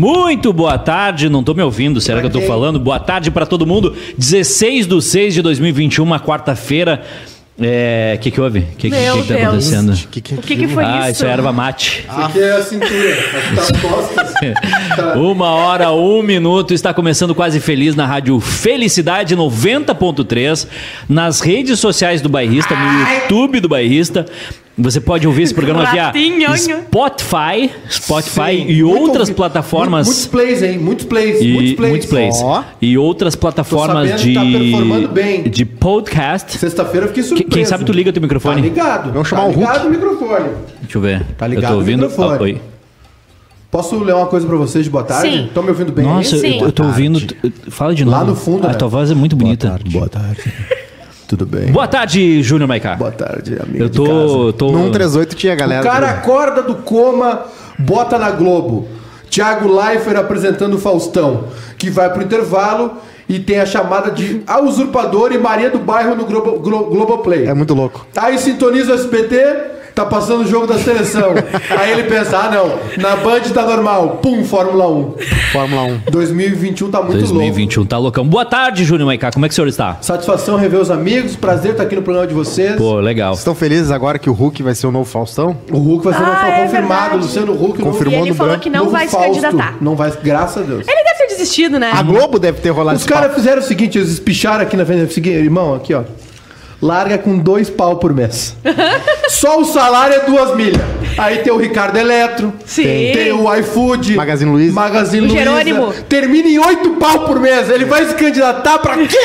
Muito boa tarde, não tô me ouvindo, será que eu tô falando? Boa tarde pra todo mundo, 16/6/2021, uma quarta-feira. Que houve? Que tá acontecendo? O que foi isso? Ah, isso é erva mate. Isso aqui é a cintura, as costas. 1h, 1 minuto, está começando Quase Feliz na Rádio Felicidade 90.3, nas redes sociais do Bairrista, no YouTube do Bairrista. Você pode ouvir esse programa via Spotify sim, e outras plataformas. Muitos plays, hein? Muitos plays. Oh. E outras plataformas de, tá performando bem. De podcast. Sexta-feira eu fiquei surpreso. Quem sabe tu liga teu microfone? Tá ligado. Vamos chamar o Hulk. Tá ligado o microfone. Deixa eu ver. Tá ligado. Eu tô ouvindo. Oi. Posso ler uma coisa pra vocês de boa tarde? Sim. Estão me ouvindo bem? Nossa, sim. Eu tô ouvindo. Fala de novo. Lá no fundo, né? Tua voz é muito bonita. Boa tarde. Tudo bem. Boa tarde, Júnior Maiká. Boa tarde, amigo. Eu tô... No 138 tinha galera. O cara acorda do coma, bota na Globo. Thiago Leifert apresentando o Faustão, que vai pro intervalo e tem a chamada de A Usurpadora e Maria do Bairro no Globoplay. É muito louco. Aí sintoniza o SBT, tá passando o jogo da seleção. Aí ele pensa, não, na Band tá normal. Pum, Fórmula 1. 2021 tá muito louco. 2021 tá loucão. Boa tarde, Júnior Maiká, como é que o senhor está? Satisfação rever os amigos, prazer estar aqui no programa de vocês. Pô, legal. Vocês estão felizes agora que o Hulk vai ser o novo Faustão? O Hulk vai ser o novo Faustão, confirmado, Luciano Huck. Confirmou, ele falou que não vai se candidatar. Não vai, graças a Deus. Ele deve ter desistido, né? A Globo deve ter rolado. Os caras fizeram o seguinte, eles espicharam aqui na frente, irmão, aqui ó. Larga com 2 pau por mês. Só o salário é 2 milhas. Aí tem o Ricardo Eletro. Sim. Tem o iFood. Magazine Luiza. Jerônimo. Termina em 8 pau por mês. Ele vai se candidatar pra quê?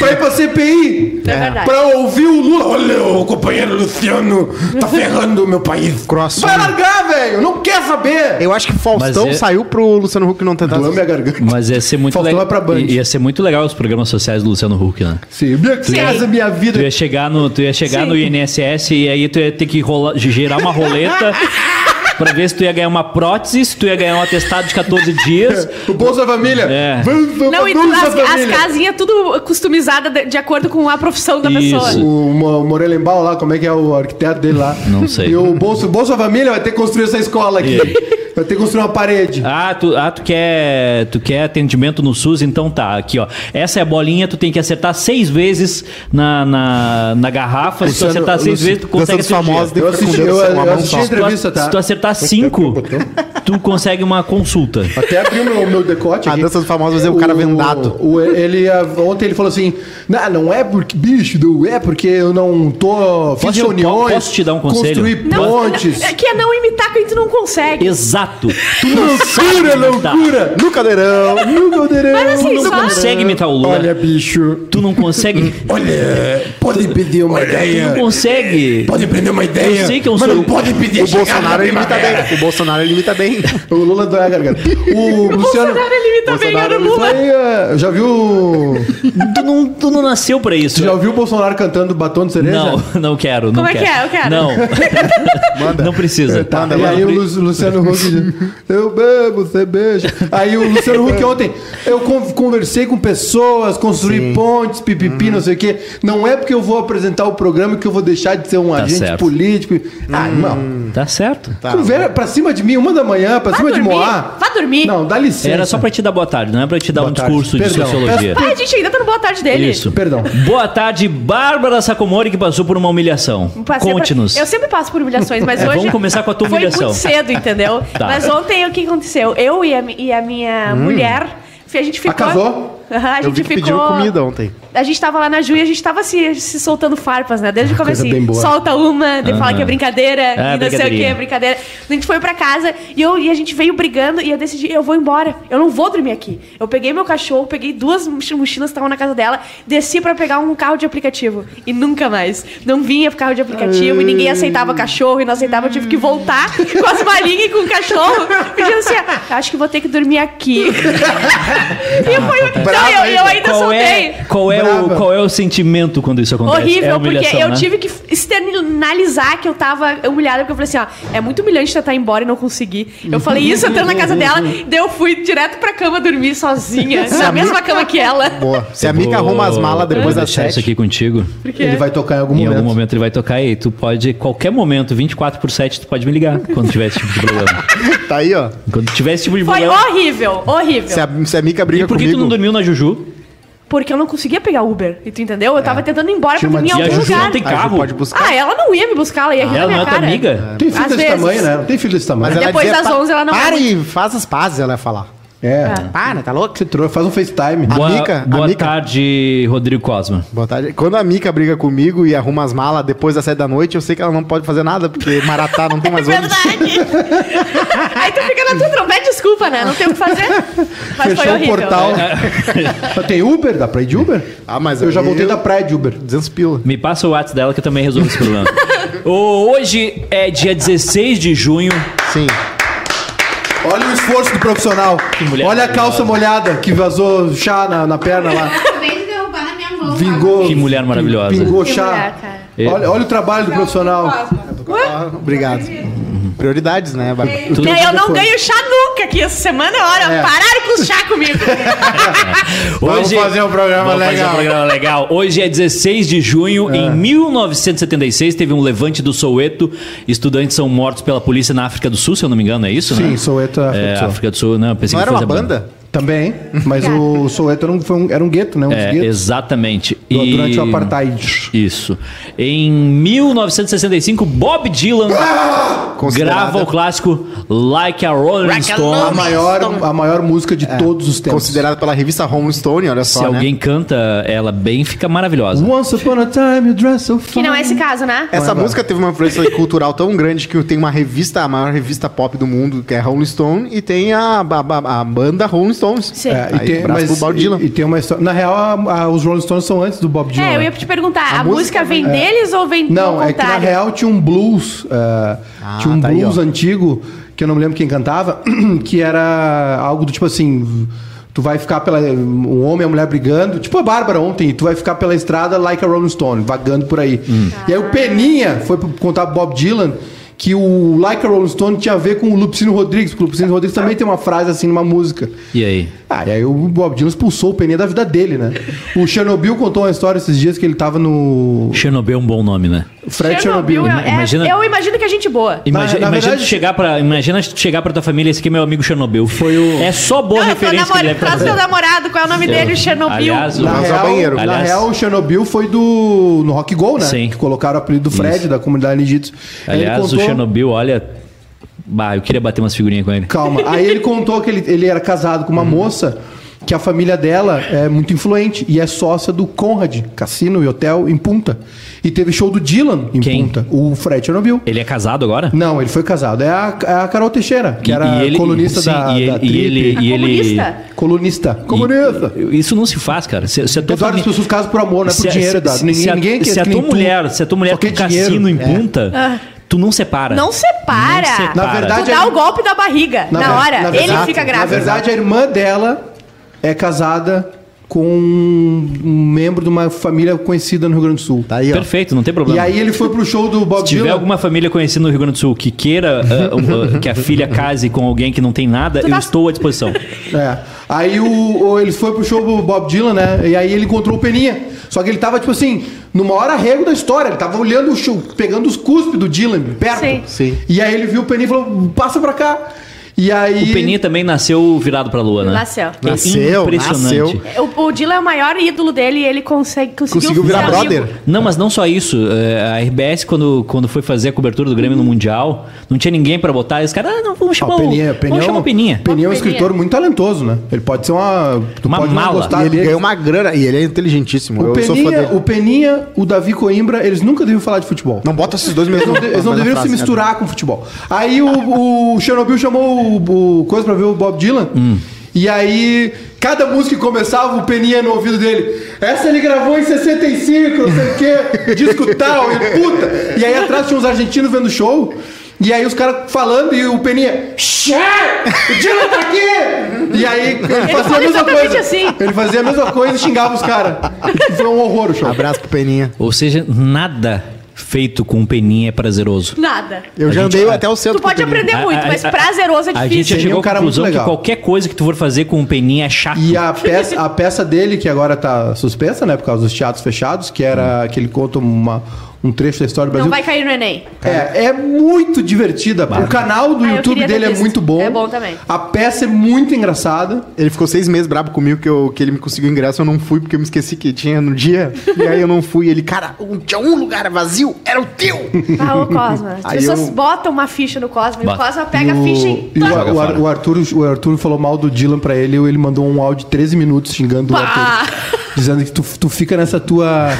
Pra ir pra CPI. É verdade. Pra ouvir o Lula. Olha, o companheiro Luciano tá ferrando o meu país. Cross. Vai largar, velho. Não quer saber. Eu acho que o Faustão saiu pro Luciano Huck não tentar. Minha garganta. Mas ia ser muito legal. Ia ser muito legal os programas sociais do Luciano Huck, né? Sim. Minha casa, minha vida. Tu ia chegar no INSS e aí tu ia ter que gerar uma roleta pra ver se tu ia ganhar uma prótese, se tu ia ganhar um atestado de 14 dias. O Bolsa Família. É. As casinhas tudo customizadas de acordo com a profissão da pessoa. O Morelenbaum lá, como é que é o arquiteto dele lá? Não sei. E o Bolsa Família vai ter que construir essa escola aqui. Vai ter que construir uma parede. Tu quer atendimento no SUS? Então tá, aqui ó. Essa é a bolinha, tu tem que acertar 6 vezes na garrafa. Se tu acertar 6 vezes, tu consegue famosos. Eu assisti a entrevista, tá? Se tu acertar 5, tu consegue uma consulta. Até abri o meu decote aqui. A dança dos famosos é o cara vendado. Ontem ele falou assim, não é porque, bicho, é porque eu não tô... Fiz reuniões. Posso te dar um conselho? Construir pontes. Que é não imitar quem tu não consegue. Exato. Tu não sabe loucura! No caldeirão! Mas assim, tu não consegue imitar o Lula. Olha, bicho. Tu não consegue. Olha, pode pedir uma ideia. Tu não consegue. Pode prender uma ideia. Eu sei que eu sou. Mas não pode pedir. O Bolsonaro ele imita bem. O Lula dói a garganta. O Bolsonaro ele imita bem, era o Lula. Já viu. Tu não nasceu pra isso. Tu já ouviu o Bolsonaro cantando Batom de Cereja? Não quero. Como é que é? Eu quero. Não. Não precisa. E aí o Luciano Huck. Eu bebo, você beija. Aí o Luciano Huck ontem, eu conversei com pessoas, construí pontes, pipipi, não sei o quê. Não é porque eu vou apresentar o programa que eu vou deixar de ser um agente político. Não. Tá certo. Conversa pra cima de mim, 1h da manhã, pra cima de Moá. Vá dormir. Não, dá licença. Era só pra te dar boa tarde, não é pra te dar discurso de sociologia. A gente ainda tá no boa tarde dele. Isso, perdão. Boa tarde, Bárbara Sacomori, que passou por uma humilhação. Conte-nos. Eu sempre passo por humilhações, mas hoje... Vamos começar com a tua humilhação. Foi muito cedo, entendeu? Tá. Mas ontem o que aconteceu? Eu e a minha mulher, a gente ficou... Casou? A gente pediu comida ontem. A gente tava lá na Ju e a gente tava se soltando farpas, né? Desde o começo. Solta uma, fala que é brincadeira, e não sei o que é brincadeira. A gente foi pra casa e a gente veio brigando e eu decidi, eu vou embora. Eu não vou dormir aqui. Eu peguei meu cachorro, peguei 2 mochilas que estavam na casa dela, desci pra pegar um carro de aplicativo. E nunca mais. Não vinha pro carro de aplicativo e ninguém aceitava cachorro e não aceitava. Eu tive que voltar com as malinhas e com o cachorro. Pedindo assim, acho que vou ter que dormir aqui. E foi... Não, eu ainda Qual é o sentimento quando isso acontece? Horrível, é porque eu tive que externalizar que eu tava humilhada, porque eu falei assim, ó, é muito humilhante tentar ir embora e não conseguir. Eu falei isso entrando na casa dela, daí eu fui direto pra cama dormir sozinha, na mesma cama que ela. Boa. Se a Mica arruma as malas depois das 7. Isso aqui contigo. Ele vai tocar em algum momento. Em algum momento ele vai tocar e tu pode, qualquer momento, 24/7, tu pode me ligar quando tiver esse tipo de problema. Tá aí, ó. Quando tiver esse tipo de problema. Foi horrível. Se a Mica briga comigo... E por que tu não dormiu na Juju? Porque eu não conseguia pegar Uber, e tu entendeu? Eu tava tentando ir embora pra dormir em algum lugar. A Juju não tem carro. Ela não ia me buscar, ela ia rir na minha cara. Ela não é tua amiga? Tem filho desse tamanho, né? Tem filho desse tamanho. Mas depois das 11 ela não... Para e faz as pazes, ela ia falar. Para, tá louco? Você trouxe, faz um FaceTime. Boa tarde, Rodrigo Cosma. Boa tarde. Quando a Mica briga comigo e arruma as malas depois das 7 da noite, eu sei que ela não pode fazer nada, porque Maratá não tem mais ônibus. É verdade. Aí tu fica na tua trombeta, desculpa, né? Não tem o que fazer. Mas fechou, foi horrível. Fechou o portal. Tem Uber? Dá pra ir de Uber? Ah, mas eu já voltei da praia de Uber. 200 pila. Me passa o WhatsApp dela que eu também resolvo esse problema. Hoje é dia 16 de junho. Sim. Olha o esforço do profissional. Olha a calça molhada que vazou chá na perna lá. Acabei de derrubar na minha mão. Vingou. Que mulher maravilhosa. Vingou chá. Olha o trabalho do profissional. Obrigado. Prioridades, né? Eu não ganho chá nunca aqui essa semana. Olha, pararam com o chá comigo. Vamos fazer um programa legal. Hoje é 16 de junho. Em 1976, teve um levante do Soweto. Estudantes são mortos pela polícia na África do Sul, se eu não me engano, é isso? Sim, né? Soweto é África do Sul. Não, pensei não que era uma banda? Também, mas o Soweto era um gueto, né? Guetos. Exatamente. Durante o Apartheid. Isso. Em 1965, Bob Dylan grava o clássico Like a Rolling Stone. A maior música de todos os tempos. Considerada pela revista Rolling Stone, olha só, Se alguém canta ela bem, fica maravilhosa. Once upon a time you dress so fine. Que não é esse caso, né? Essa música teve uma influência cultural tão grande que tem uma revista, a maior revista pop do mundo, que é Rolling Stone, e tem a banda Rolling Stone. E tem uma história. Na real, os Rolling Stones são antes do Bob Dylan. Eu ia te perguntar, a música vem deles ou vem do contrário? Não, é que na real tinha um blues. Tinha um blues antigo, que eu não me lembro quem cantava, que era algo do tipo assim. Tu vai ficar pela... O homem e a mulher brigando. Tipo a Bárbara ontem. Tu vai ficar pela estrada like a Rolling Stone, vagando por aí. E aí o Peninha foi contar pro Bob Dylan que o Like a Rolling Stone tinha a ver com o Lupicínio Rodrigues, porque o Lupicínio Rodrigues também tem uma frase assim numa música. E aí? E aí o Bob Dylan expulsou o Peninha da vida dele, né? O Chernobyl contou uma história esses dias que ele tava no... Chernobyl é um bom nome, né? Fred Chernobyl. Eu imagino que é gente boa. Imagina chegar pra tua família, esse aqui é meu amigo Chernobyl. É só boa referência que ele deve fazer. Meu namorado, qual é o nome dele? O Chernobyl. Aliás, na real, o Chernobyl foi no Rock Go, né? Sim. Que colocaram o apelido do Fred, da comunidade Nijitsu. Aliás, o Chernobyl, olha... eu queria bater umas figurinhas com ele. Calma. Aí ele contou que ele era casado com uma moça... que a família dela é muito influente e é sócia do Conrad, cassino e hotel em Punta. E teve show do Dylan em Punta. O Fred Chernobyl. Ele é casado agora? Não, ele foi casado. É a Carol Teixeira, que era colunista da Trip. Colunista. Isso não se faz, cara. As pessoas casam por amor, não é por dinheiro. Se a tua mulher tem cassino em Punta... Tu não separa. Na verdade, tu dá o golpe da barriga na hora. Ele fica grávido. Na verdade, a irmã dela... é casada com um membro de uma família conhecida no Rio Grande do Sul. Tá aí, ó. Perfeito, não tem problema. E aí ele foi pro show do Bob Dylan. Se tiver alguma família conhecida no Rio Grande do Sul que queira que a filha case com alguém que não tem nada, estou à disposição. Aí eles foram pro show do Bob Dylan, né? E aí ele encontrou o Peninha. Só que ele tava, tipo assim, numa hora rego da história. Ele tava olhando o show, pegando os cuspes do Dylan, perto. Sim. E aí ele viu o Peninha e falou, passa pra cá. E aí... O Peninha também nasceu virado pra lua, né? Nasceu. Impressionante. O Dylan é o maior ídolo dele e ele conseguiu virar brother. Amigo. Não, mas não só isso. A RBS, quando foi fazer a cobertura do Grêmio no Mundial, não tinha ninguém pra botar. E os caras, vamos chamar o Peninha. O Peninha é um escritor muito talentoso, né? Ele pode ser uma mala. Ele ganhou uma grana e ele é inteligentíssimo. O Peninha, o Davi Coimbra, eles nunca deviam falar de futebol. Não bota esses dois mesmo. Eles não deveriam se misturar com o futebol. Aí o Chernobyl chamou coisa pra ver o Bob Dylan. E aí, cada música que começava, o Peninha no ouvido dele. Essa ele gravou em 65, não sei o que, disco tal, e puta. E aí atrás tinha uns argentinos vendo o show. E aí os caras falando e o Peninha... O Dylan tá aqui! E aí ele fazia a mesma coisa. Assim. Ele fazia a mesma coisa e xingava os caras. Foi um horror o show. Abraço pro Peninha. Ou seja, nada feito com Peninha é prazeroso. Nada. Eu já andei até o centro. Tu pode aprender muito, mas prazeroso é difícil. A gente chegou à conclusão que qualquer coisa que tu for fazer com o Peninha é chato. E a peça dele, que agora tá suspensa, né? Por causa dos teatros fechados, que era que ele conta um trecho da história do Brasil. Não vai cair no Enem. É muito divertida. Barra. O canal do YouTube dele é muito bom. É bom também. A peça é muito engraçada. Ele ficou 6 meses brabo comigo que ele me conseguiu ingresso. Eu não fui porque eu me esqueci que tinha no dia. E aí eu não fui. Ele, cara, tinha um lugar vazio, era o teu. Ah, o Cosma. As pessoas botam uma ficha no Cosma e o Cosma pega a ficha em todo. O Arthur falou mal do Dylan pra ele. Ele mandou um áudio de 13 minutos xingando o Arthur. Dizendo que tu fica nessa tua...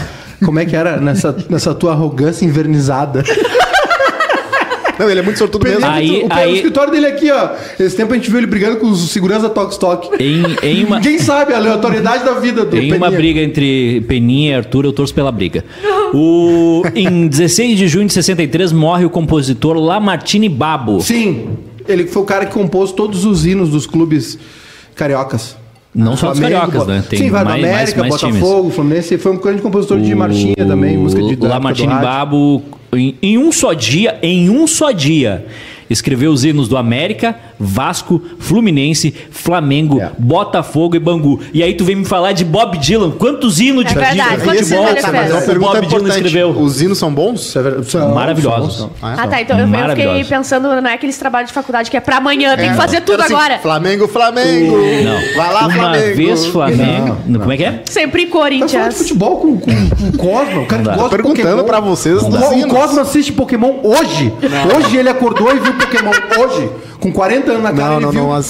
Como é que era? Nessa tua arrogância invernizada. Não, ele é muito sortudo mesmo. O escritório dele aqui, ó. Esse tempo a gente viu ele brigando com os segurança Tokstok. Ninguém sabe a aleatoriedade da vida do Peninha. Em uma briga entre Peninha e Arthur, eu torço pela briga. Em 16 de junho de 63, morre o compositor Lamartine Babo. Sim. Ele foi o cara que compôs todos os hinos dos clubes cariocas. Não só Flamengo, dos cariocas, né? Tem sim, vai da América, mais Botafogo, times. Fluminense. Foi um grande compositor de marchinha também, música de dança. Lamartine Babo, em um só dia, escreveu os hinos do América, Vasco, Fluminense, Flamengo, Botafogo e Bangu. E aí tu vem me falar de Bob Dylan. Quantos hinos de futebol o Bob Dylan escreveu? Os hinos são bons? Maravilhosos. Ah, tá. Então eu fiquei pensando, não é aqueles trabalhos de faculdade que é pra amanhã, tem que fazer tudo assim, agora. Flamengo. Não. Vai lá, Flamengo. Uma vez Flamengo. Não. Como é que é? Sempre Corinthians. Tá falando de futebol com o Cosmo. O cara que gosta de Pokémon. Perguntando pra vocês. O Cosmo assiste Pokémon hoje. Hoje ele acordou e viu Pokémon hoje, com 40 anos na cara,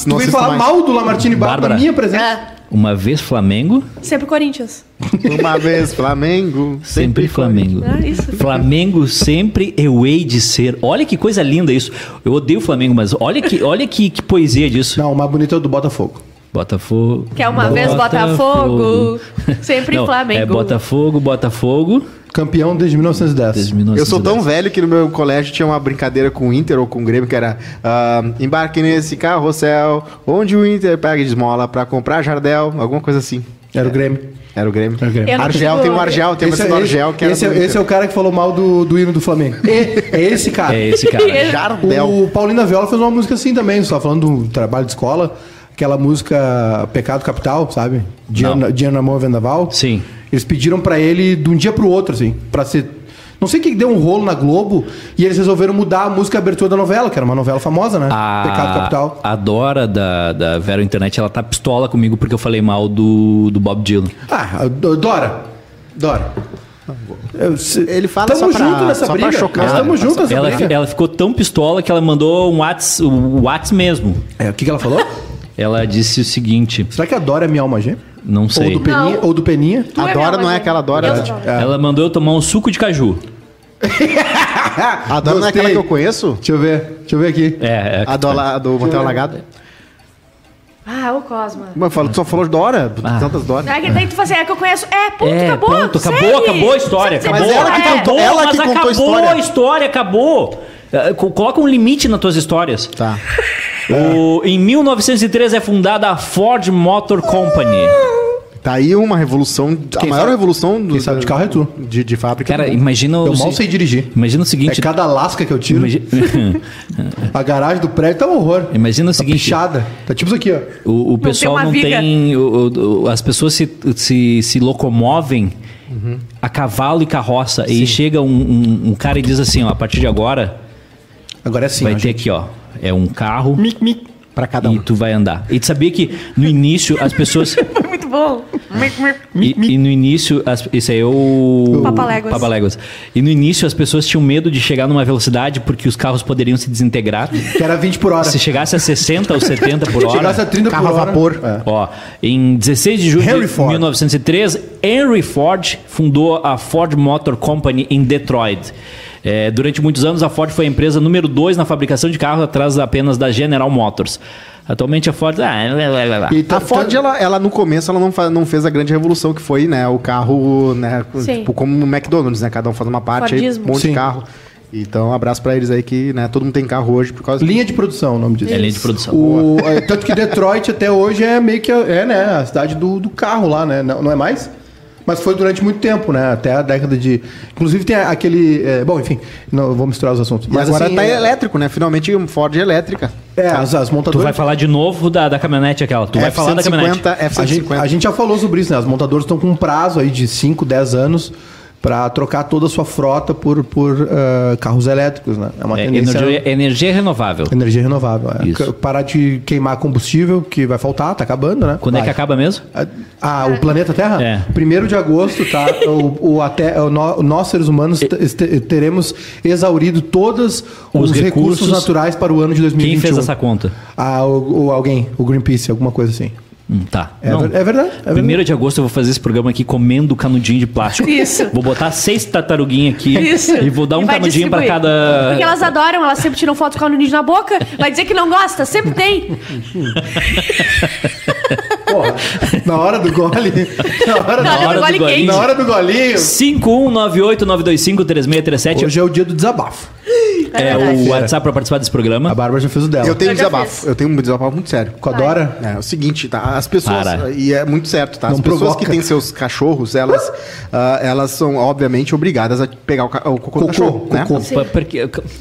tu vem falar mal do Lamartine Babo na minha presença. Uma vez Flamengo... Sempre Corinthians. Uma vez Flamengo... Sempre Flamengo. Ah, isso. Flamengo sempre eu hei de ser. Olha que coisa linda isso. Eu odeio o Flamengo, mas olha que poesia disso. Não, o mais bonito é o do Botafogo. Que é uma vez Botafogo, sempre Flamengo. É Botafogo... Campeão desde 1910. Eu sou tão velho que no meu colégio tinha uma brincadeira com o Inter ou com o Grêmio, que era embarque nesse carrossel, onde o Inter pega de esmola pra comprar Jardel, alguma coisa assim. Era o Grêmio. Argel, tem o Argel, tem o Argel. Esse é o cara que falou mal do hino do Flamengo. É esse cara. Jardel. O Paulinho da Viola fez uma música assim também, só falando do trabalho de escola. Aquela música Pecado Capital, sabe? Dinheiro na Mão, Vendaval. Sim. Eles pediram pra ele de um dia pro outro, assim, pra ser... Não sei o que deu um rolo na Globo e eles resolveram mudar a música abertura da novela, que era uma novela famosa, né? Pecado Capital. A Dora da Vera Internet, ela tá pistola comigo porque eu falei mal do Bob Dylan. Dora. Ele fala tamo só junto pra, nessa só briga. Pra chocar. Estamos juntos nessa briga. Ela ficou tão pistola que ela mandou um WhatsApp mesmo. O que ela falou? Ela disse o seguinte... Será que a Dora é minha alma gêmea? Não sei. Ou do Peninha? A Dora não é aquela Dora. Ela mandou eu tomar um suco de caju. A Dora não é aquela que eu conheço? Deixa eu ver aqui. É a Dora do Motel Alagado. O Cosma. Mas tu só falou de Dora? Tantas Doras. Daí tu fala assim, que eu conheço. Acabou. Ponto, acabou a história. Mas ela que contou a história. Acabou a história, acabou. Coloca um limite nas tuas histórias. Tá. Em 1903 é fundada a Ford Motor Company. Tá aí uma revolução, a maior revolução do sabe de carro é tu. De fábrica. Cara, imagina... Eu mal sei dirigir. Imagina o seguinte... É cada lasca que eu tiro. A garagem do prédio tá um horror. Imagina o seguinte... Pichada. Tá tipo isso aqui, ó. O pessoal não tem... As pessoas se locomovem a cavalo e carroça. Sim. E chega um cara e diz assim, ó... A partir de agora... Agora é assim, vai ter aqui, ó... É um carro pra cada um. E tu vai andar. E tu sabia que no início as pessoas... Foi muito bom. E no início... Isso aí é o... Papaléguas. E no início as pessoas tinham medo de chegar numa velocidade porque os carros poderiam se desintegrar. Que era 20 por hora. Se chegasse a 60 ou 70 por hora... Se chegasse a 30 por hora. Carro a vapor. É. Ó, em 16 de julho de 1903, Henry Ford fundou a Ford Motor Company em Detroit. Durante muitos anos, a Ford foi a empresa número 2 na fabricação de carros, atrás apenas da General Motors. Atualmente, a Ford... A Ford, ela no começo, ela não fez a grande revolução que foi, né? O carro, né? Tipo, como o McDonald's, né? Cada um faz uma parte, aí, um monte de carro. Então, um abraço pra eles aí que, né, todo mundo tem carro hoje por causa... Linha de produção, o nome disso. É linha de produção. Tanto que Detroit até hoje é meio que a cidade do carro lá, né? Não é mais? Mas foi durante muito tempo, né? Até a década de... Inclusive tem aquele... Bom, enfim, não vou misturar os assuntos. Mas agora assim, tá elétrico, né? Finalmente um Ford elétrica. As montadoras... Tu vai falar de novo da caminhonete aquela. Tu vai falar da caminhonete. A gente já falou sobre isso, né? As montadoras estão com um prazo aí de 5, 10 anos para trocar toda a sua frota por carros elétricos, né? É uma tendência... Energia renovável. Energia renovável, é. Parar de queimar combustível, que vai faltar, tá acabando, né? Quando é que acaba mesmo? O planeta Terra? 1º de agosto, tá? Nós, seres humanos, teremos exaurido todos os recursos naturais para o ano de 2021. Quem fez essa conta? Alguém, o Greenpeace, alguma coisa assim. Tá. É verdade. 1º de agosto eu vou fazer esse programa aqui comendo canudinho de plástico. Isso. Vou botar 6 tartaruguinhas aqui. Isso. E vou dar um canudinho pra cada... Porque elas adoram, elas sempre tiram foto com canudinho na boca. Vai dizer que não gosta? Sempre tem. Porra, na hora do gole. Na hora do gole. Na hora do golinho. 5198-925-3637. Hoje é o dia do desabafo. É o WhatsApp pra participar desse programa. A Bárbara já fez o dela. Eu tenho um desabafo muito sério. Com a Dora? É o seguinte, tá? As pessoas... Para. E é muito certo, tá? As pessoas que têm seus cachorros, elas são, obviamente, obrigadas a pegar o cocô do cachorro, né?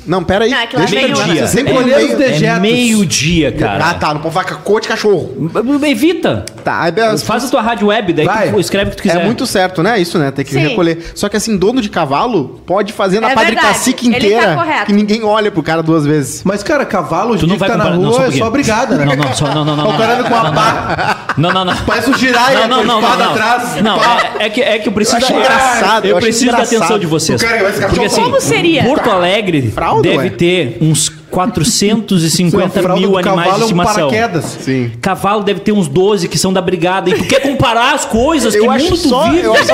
Não, peraí. Deixa eu terminar. Sempre olhei os dejetos. É meio-dia, cara. Não pode falar cocô de cachorro. Evita. Tá. Faz a tua rádio web, daí tu escreve o que tu quiser. É muito certo, né? Isso, né? Tem que recolher. Só que assim, dono de cavalo pode fazer na Padre Cacique inteira. Que ninguém olha pro cara duas vezes. Mas, cara, cavalo hoje em dia que tá na rua é só brigada, né? Não. O cara com a pá. Não. Parece um giraia com a espada atrás. Não, é que eu preciso... Eu preciso da atenção de vocês. Porque assim, como seria? Porto Alegre deve ter uns... 450 mil animais de estimação. Sim. Cavalo deve ter uns 12 que são da brigada. E tu quer comparar as coisas? Eu acho só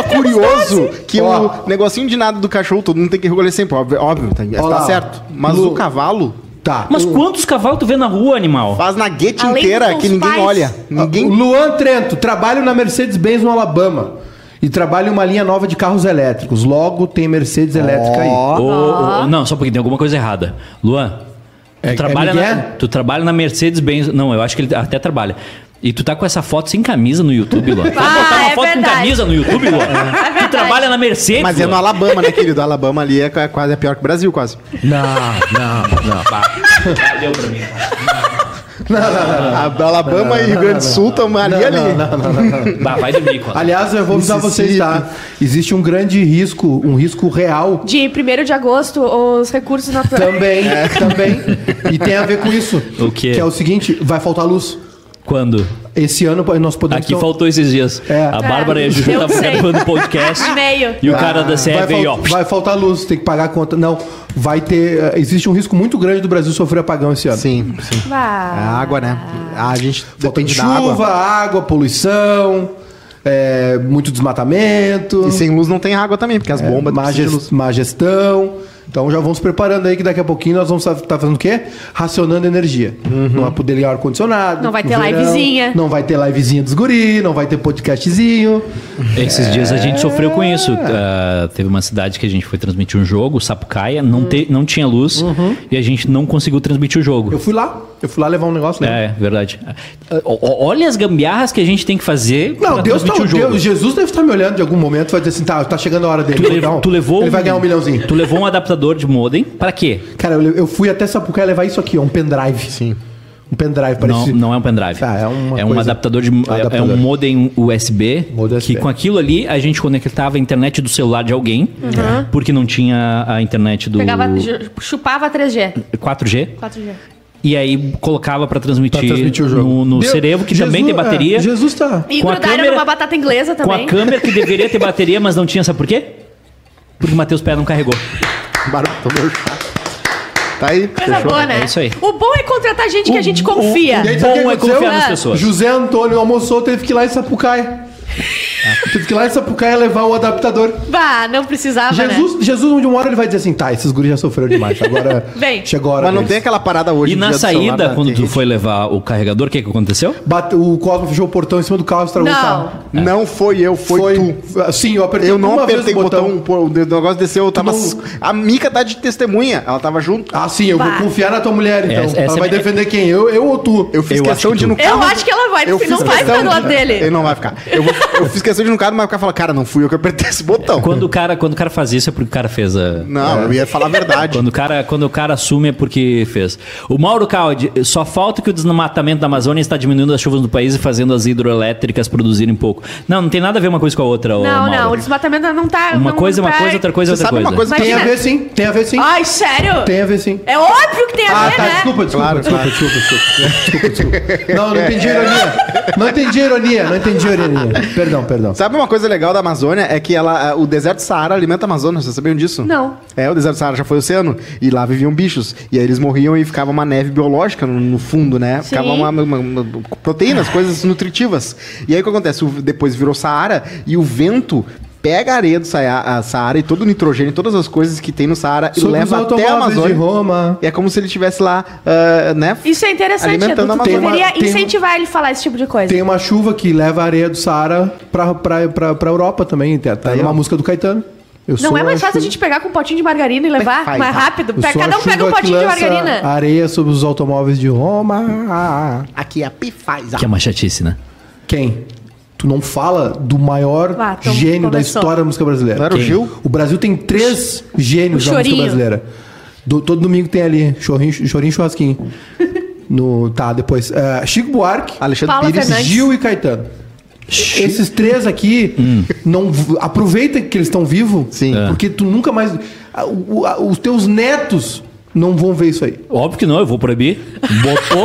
curioso que o negocinho de nada do cachorro todo mundo tem que recolher sempre. Óbvio, tá certo. Mas o cavalo... Tá. Mas quantos cavalos tu vê na rua, animal? Faz na guete inteira que ninguém olha. Luan Trento, trabalho na Mercedes-Benz no Alabama. E trabalha em uma linha nova de carros elétricos. Logo tem Mercedes elétrica aí. Não, só porque tem alguma coisa errada. Luan... Tu trabalha na Mercedes-Benz. Não, eu acho que ele até trabalha. E tu tá com essa foto sem camisa no YouTube, Luan. Tu vai botar uma foto com camisa no YouTube, Luan? Tu trabalha na Mercedes. Mas é no Alabama, né, querido? O Alabama ali é pior que o Brasil, quase. Não. Valeu pra mim. Não. Alabama e Rio Grande do Sul estão ali. Não. Vai dormir, Cola. Aliás, eu vou avisar vocês, tá? Existe um grande risco, um risco real. De 1º de agosto, os recursos naturais. Também. E tem a ver com isso. O quê? Que é o seguinte, vai faltar luz. Quando? Esse ano nós podemos... Aqui faltou esses dias. A Bárbara e a Juju estavam gravando podcast. E o cara da CE veio, ó. Vai faltar luz, tem que pagar a conta. Não, vai ter... Existe um risco muito grande do Brasil sofrer apagão esse ano. Sim. É água, né? A gente depende da água. Chuva, água, poluição... muito desmatamento. E sem luz não tem água também, porque as bombas... Má gestão... Então já vamos se preparando aí que daqui a pouquinho nós vamos estar fazendo o quê? Racionando energia. Uhum. Não vai poder ligar o ar-condicionado. Não vai ter livezinha. Não vai ter livezinha dos guri, não vai ter podcastzinho. Esses dias a gente sofreu com isso. Teve uma cidade que a gente foi transmitir um jogo, o Sapucaia, não tinha luz e a gente não conseguiu transmitir o jogo. Eu fui lá levar um negócio. É, verdade. Olha as gambiarras que a gente tem que fazer. Não, Deus tá... Jesus deve estar me olhando de algum momento e vai dizer assim, tá chegando a hora dele. Ele vai ganhar um milhãozinho. Tu levou um adaptador de modem, pra quê? Cara, eu fui até Sapucaia levar isso aqui, um pendrive. Sim. Um pendrive, parece. Não é um pendrive. Um adaptador de... É um modem USB, que com aquilo ali a gente conectava a internet do celular de alguém, porque não tinha a internet do... Chupava 3G. 4G. E aí colocava pra transmitir o jogo. No cerebro, que também tem bateria. Jesus tá... E grudaram numa batata inglesa também. Com a câmera que deveria ter bateria, mas não tinha, sabe por quê? Porque o Matheus Pé não carregou. Barato, meu chato. Tá aí. Coisa boa, né? É isso aí. O bom é contratar gente que a gente confia. O bom é confiar nas pessoas. José Antônio almoçou, teve que ir lá em Sapucaia. Tive que ir lá em Sapucaia levar o adaptador. Bah, não precisava, Jesus, né? Jesus, de uma hora, ele vai dizer assim, tá, esses guris já sofreram demais, agora chegou a hora. Mas não tem aquela parada hoje. E na saída, quando tu foi levar o carregador, o que aconteceu? O Cosmo fechou o portão em cima do carro e estragou o carro. É. Não foi eu, foi tu. Sim, eu apertei o botão. Eu não apertei o botão, o negócio desceu, eu tava... A Mica tá de testemunha, ela tava junto. Ah, sim, eu vou confiar na tua mulher, então. Ela vai defender quem? Eu ou tu? Eu fiz questão de ir no carro... Eu acho que ela vai, não vai ficar do lado dele. Ele não vai ficar. Eu fiz questão de ir no carro, mas o cara fala, cara, não fui eu que apertei esse botão. Quando o cara faz isso é porque o cara fez a... Não, eu ia falar a verdade. Quando o cara assume é porque fez. O Mauro Caldi, só falta que o desmatamento da Amazônia está diminuindo as chuvas do país e fazendo as hidroelétricas produzirem pouco. Não, não tem nada a ver uma coisa com a outra, ô Mauro. Não, o desmatamento não tá... Uma coisa, outra coisa, outra coisa. Uma coisa que tem a ver sim, tem a ver sim. Ai, sério? Tem a ver sim. É óbvio que tem a ver, tá, né? Desculpa. Não entendi a ironia. Perdão. Sabe uma coisa legal da Amazônia? É que o deserto do Saara alimenta a Amazônia. Vocês sabiam disso? Não. É, o deserto do Saara já foi oceano. E lá viviam bichos. E aí eles morriam e ficava uma neve biológica no fundo, né? Sim. Ficava uma proteínas, coisas nutritivas. E aí o que acontece? Depois virou Saara e o vento... Pega a areia do Saara e todo o nitrogênio, todas as coisas que tem no Saara e leva até a Amazônia. De Roma. E é como se ele estivesse lá, né? Isso é interessante, eu deveria incentivar ele a falar esse tipo de coisa. Tem uma chuva que leva a areia do Saara pra Europa também. Tá aí uma música do Caetano. Não é mais fácil a gente pegar com um potinho de margarina e levar mais rápido? Cada um pega um potinho de margarina. Areia sobre os automóveis de Roma. Aqui é a Pifaz. Que é uma chatice, né? Quem? Tu não fala do maior gênio da história da música brasileira. Não era o Gil? O Brasil tem 3 gênios da música brasileira. Todo domingo tem ali, chorinho e churrasquinho. Depois. Chico Buarque, Alexandre Paulo Pires, Fernandes. Gil e Caetano. Esses 3 aqui, não, aproveita que eles estão vivos, porque tu nunca mais... Os teus netos... Não vão ver isso aí. Óbvio que não, eu vou proibir.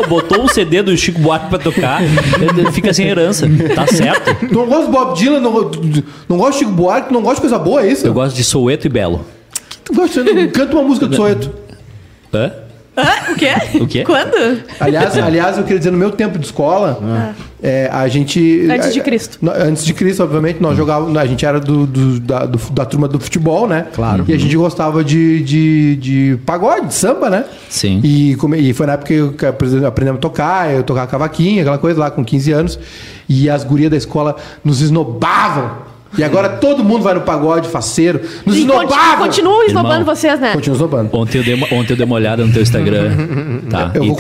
Botou o CD do Chico Buarque pra tocar, fica sem herança. Tá certo. Tu não gosta de Bob Dylan, não gosta de Chico Buarque, não gosta de coisa boa, é isso? Eu gosto de Soweto e Belo. Tu gosta de... Canta uma música do Soweto. Hã? Hã? O quê? O quê? Quando? Aliás, eu queria dizer, no meu tempo de escola, a gente... Antes de Cristo. Antes de Cristo, obviamente, nós jogávamos... A gente era da turma do futebol, né? Claro. E a gente gostava de pagode, de samba, né? Sim. E foi na época que aprendemos a tocar, eu tocava cavaquinha, aquela coisa lá, com 15 anos. E as gurias da escola nos esnobavam. E agora todo mundo vai no pagode, faceiro. Nos esnobavam. Continuam esnobando, irmão, vocês, né? Continuam esnobando. Ontem eu dei uma olhada no teu Instagram. Tá. Eu vou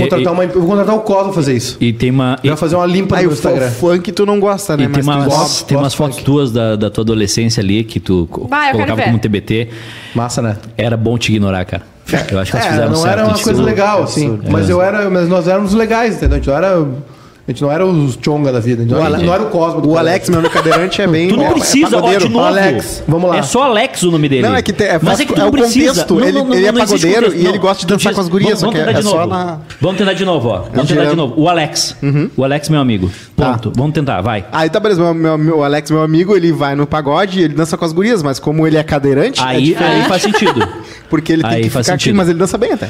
contratar o Cosmo pra fazer isso. E tem uma... Eu vou fazer uma limpa no Instagram. O funk tu não gosta, né? E tem umas fotos tuas da tua adolescência ali que tu colocava como TBT. Massa, né? Era bom te ignorar, cara. Eu acho que elas fizeram certo. Não era uma coisa legal, assim. Mas nós éramos legais, entendeu? A gente não era os chonga da vida, não era o Cosmo. O Alex, meu cadeirante, é bem... Tu não precisa, ó, de novo. Alex, vamos lá. É só Alex o nome dele. Não, é que é o contexto. Ele é pagodeiro e ele gosta de dançar com as gurias. Vamos tentar de novo, ó. Vamos tentar de novo. O Alex. O Alex, meu amigo. Ponto. Vamos tentar, vai. Aí tá beleza. O Alex, meu amigo, ele vai no pagode e ele dança com as gurias, mas como ele é cadeirante... Aí faz sentido. Porque ele tem que ficar aqui, mas ele dança bem até.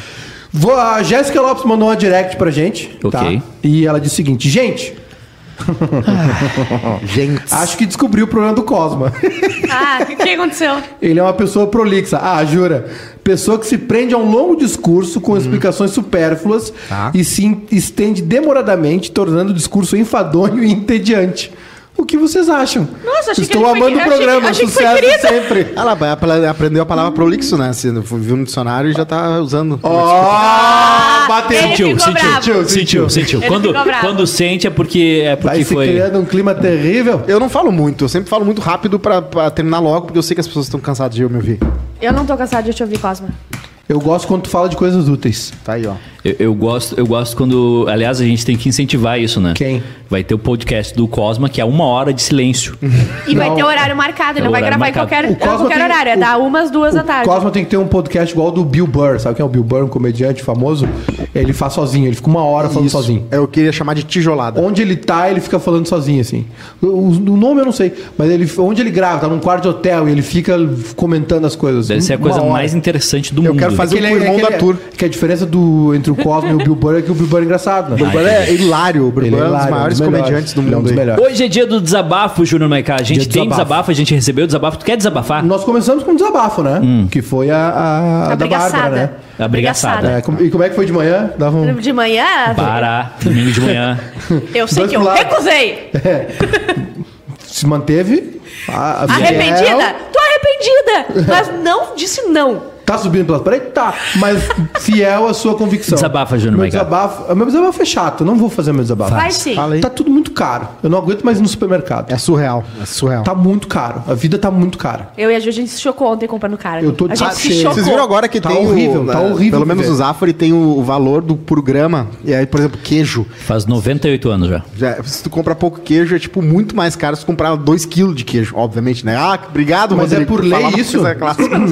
A Jéssica Lopes mandou uma direct pra gente, tá? E ela disse o seguinte, gente... Acho que descobri o problema do Cosma. O que aconteceu? Ele é uma pessoa prolixa. Jura? Pessoa que se prende a um longo discurso com explicações supérfluas e se estende demoradamente, tornando o discurso enfadonho e entediante. O que vocês acham? Nossa, Estou amando o programa, achei sucesso sempre. Ela aprendeu a palavra prolixo, né? Assim, viu no dicionário e já tá usando. Bateu. Sentiu. Quando sente é porque vai foi... Vai se criando um clima terrível. Eu não falo muito, eu sempre falo muito rápido pra terminar logo, porque eu sei que as pessoas estão cansadas de eu me ouvir. Eu não tô cansada de eu te ouvir, Cosma. Eu gosto quando tu fala de coisas úteis. Tá aí, ó. Eu gosto quando... Aliás, a gente tem que incentivar isso, né? Quem? Vai ter o podcast do Cosma, que é 1 hora de silêncio. E vai ter horário marcado. Ele não vai gravar em qualquer horário. É dar 1, 2 da tarde. O Cosma tem que ter um podcast igual do Bill Burr. Sabe quem é o Bill Burr? Um comediante famoso. Ele faz sozinho. Ele fica 1 hora falando sozinho. É o que eu queria chamar de tijolada. Onde ele tá, ele fica falando sozinho, assim. O nome eu não sei. Mas onde ele grava? Tá num quarto de hotel e ele fica comentando as coisas. Deve ser a coisa mais interessante do mundo. Eu quero fazer o irmão do Arthur. Que a diferença entre o Cosmo e o Bill Burr, que o Bill Burr é engraçado, né? O Bill Burr é hilário, o Bill Burr é um dos maiores comediantes do mundo. Hoje é dia do desabafo, Júnior Maiká. A gente tem desabafo, a gente recebeu desabafo. Tu quer desabafar? Nós começamos com um desabafo, né? Que foi a da Bárbara, né? A brigaçada. E como é que foi de manhã? De manhã? Pará, domingo de manhã. Eu sei que eu recusei. Se manteve. Arrependida? Tô arrependida, mas não disse não. Tá subindo pelas paredes? Tá. Mas fiel à sua convicção. Desabafa, Júnior Maiká. Meu desabafo é chato. Não vou fazer meu desabafo. Vai sim. Tá tudo muito caro. Eu não aguento mais ir no supermercado. É surreal. Tá muito caro. A vida tá muito cara. Eu e a Ju, a gente se chocou ontem comprando caro. Eu tô de chocou. Vocês viram agora que tá tem horrível. Tá horrível. Pelo menos o Zafari tem o valor do por grama. E aí, por exemplo, queijo. Faz 98 anos já. Se tu comprar pouco queijo, é tipo muito mais caro se comprar 2 kg de queijo, obviamente, né? Ah, obrigado, mas é por lei isso.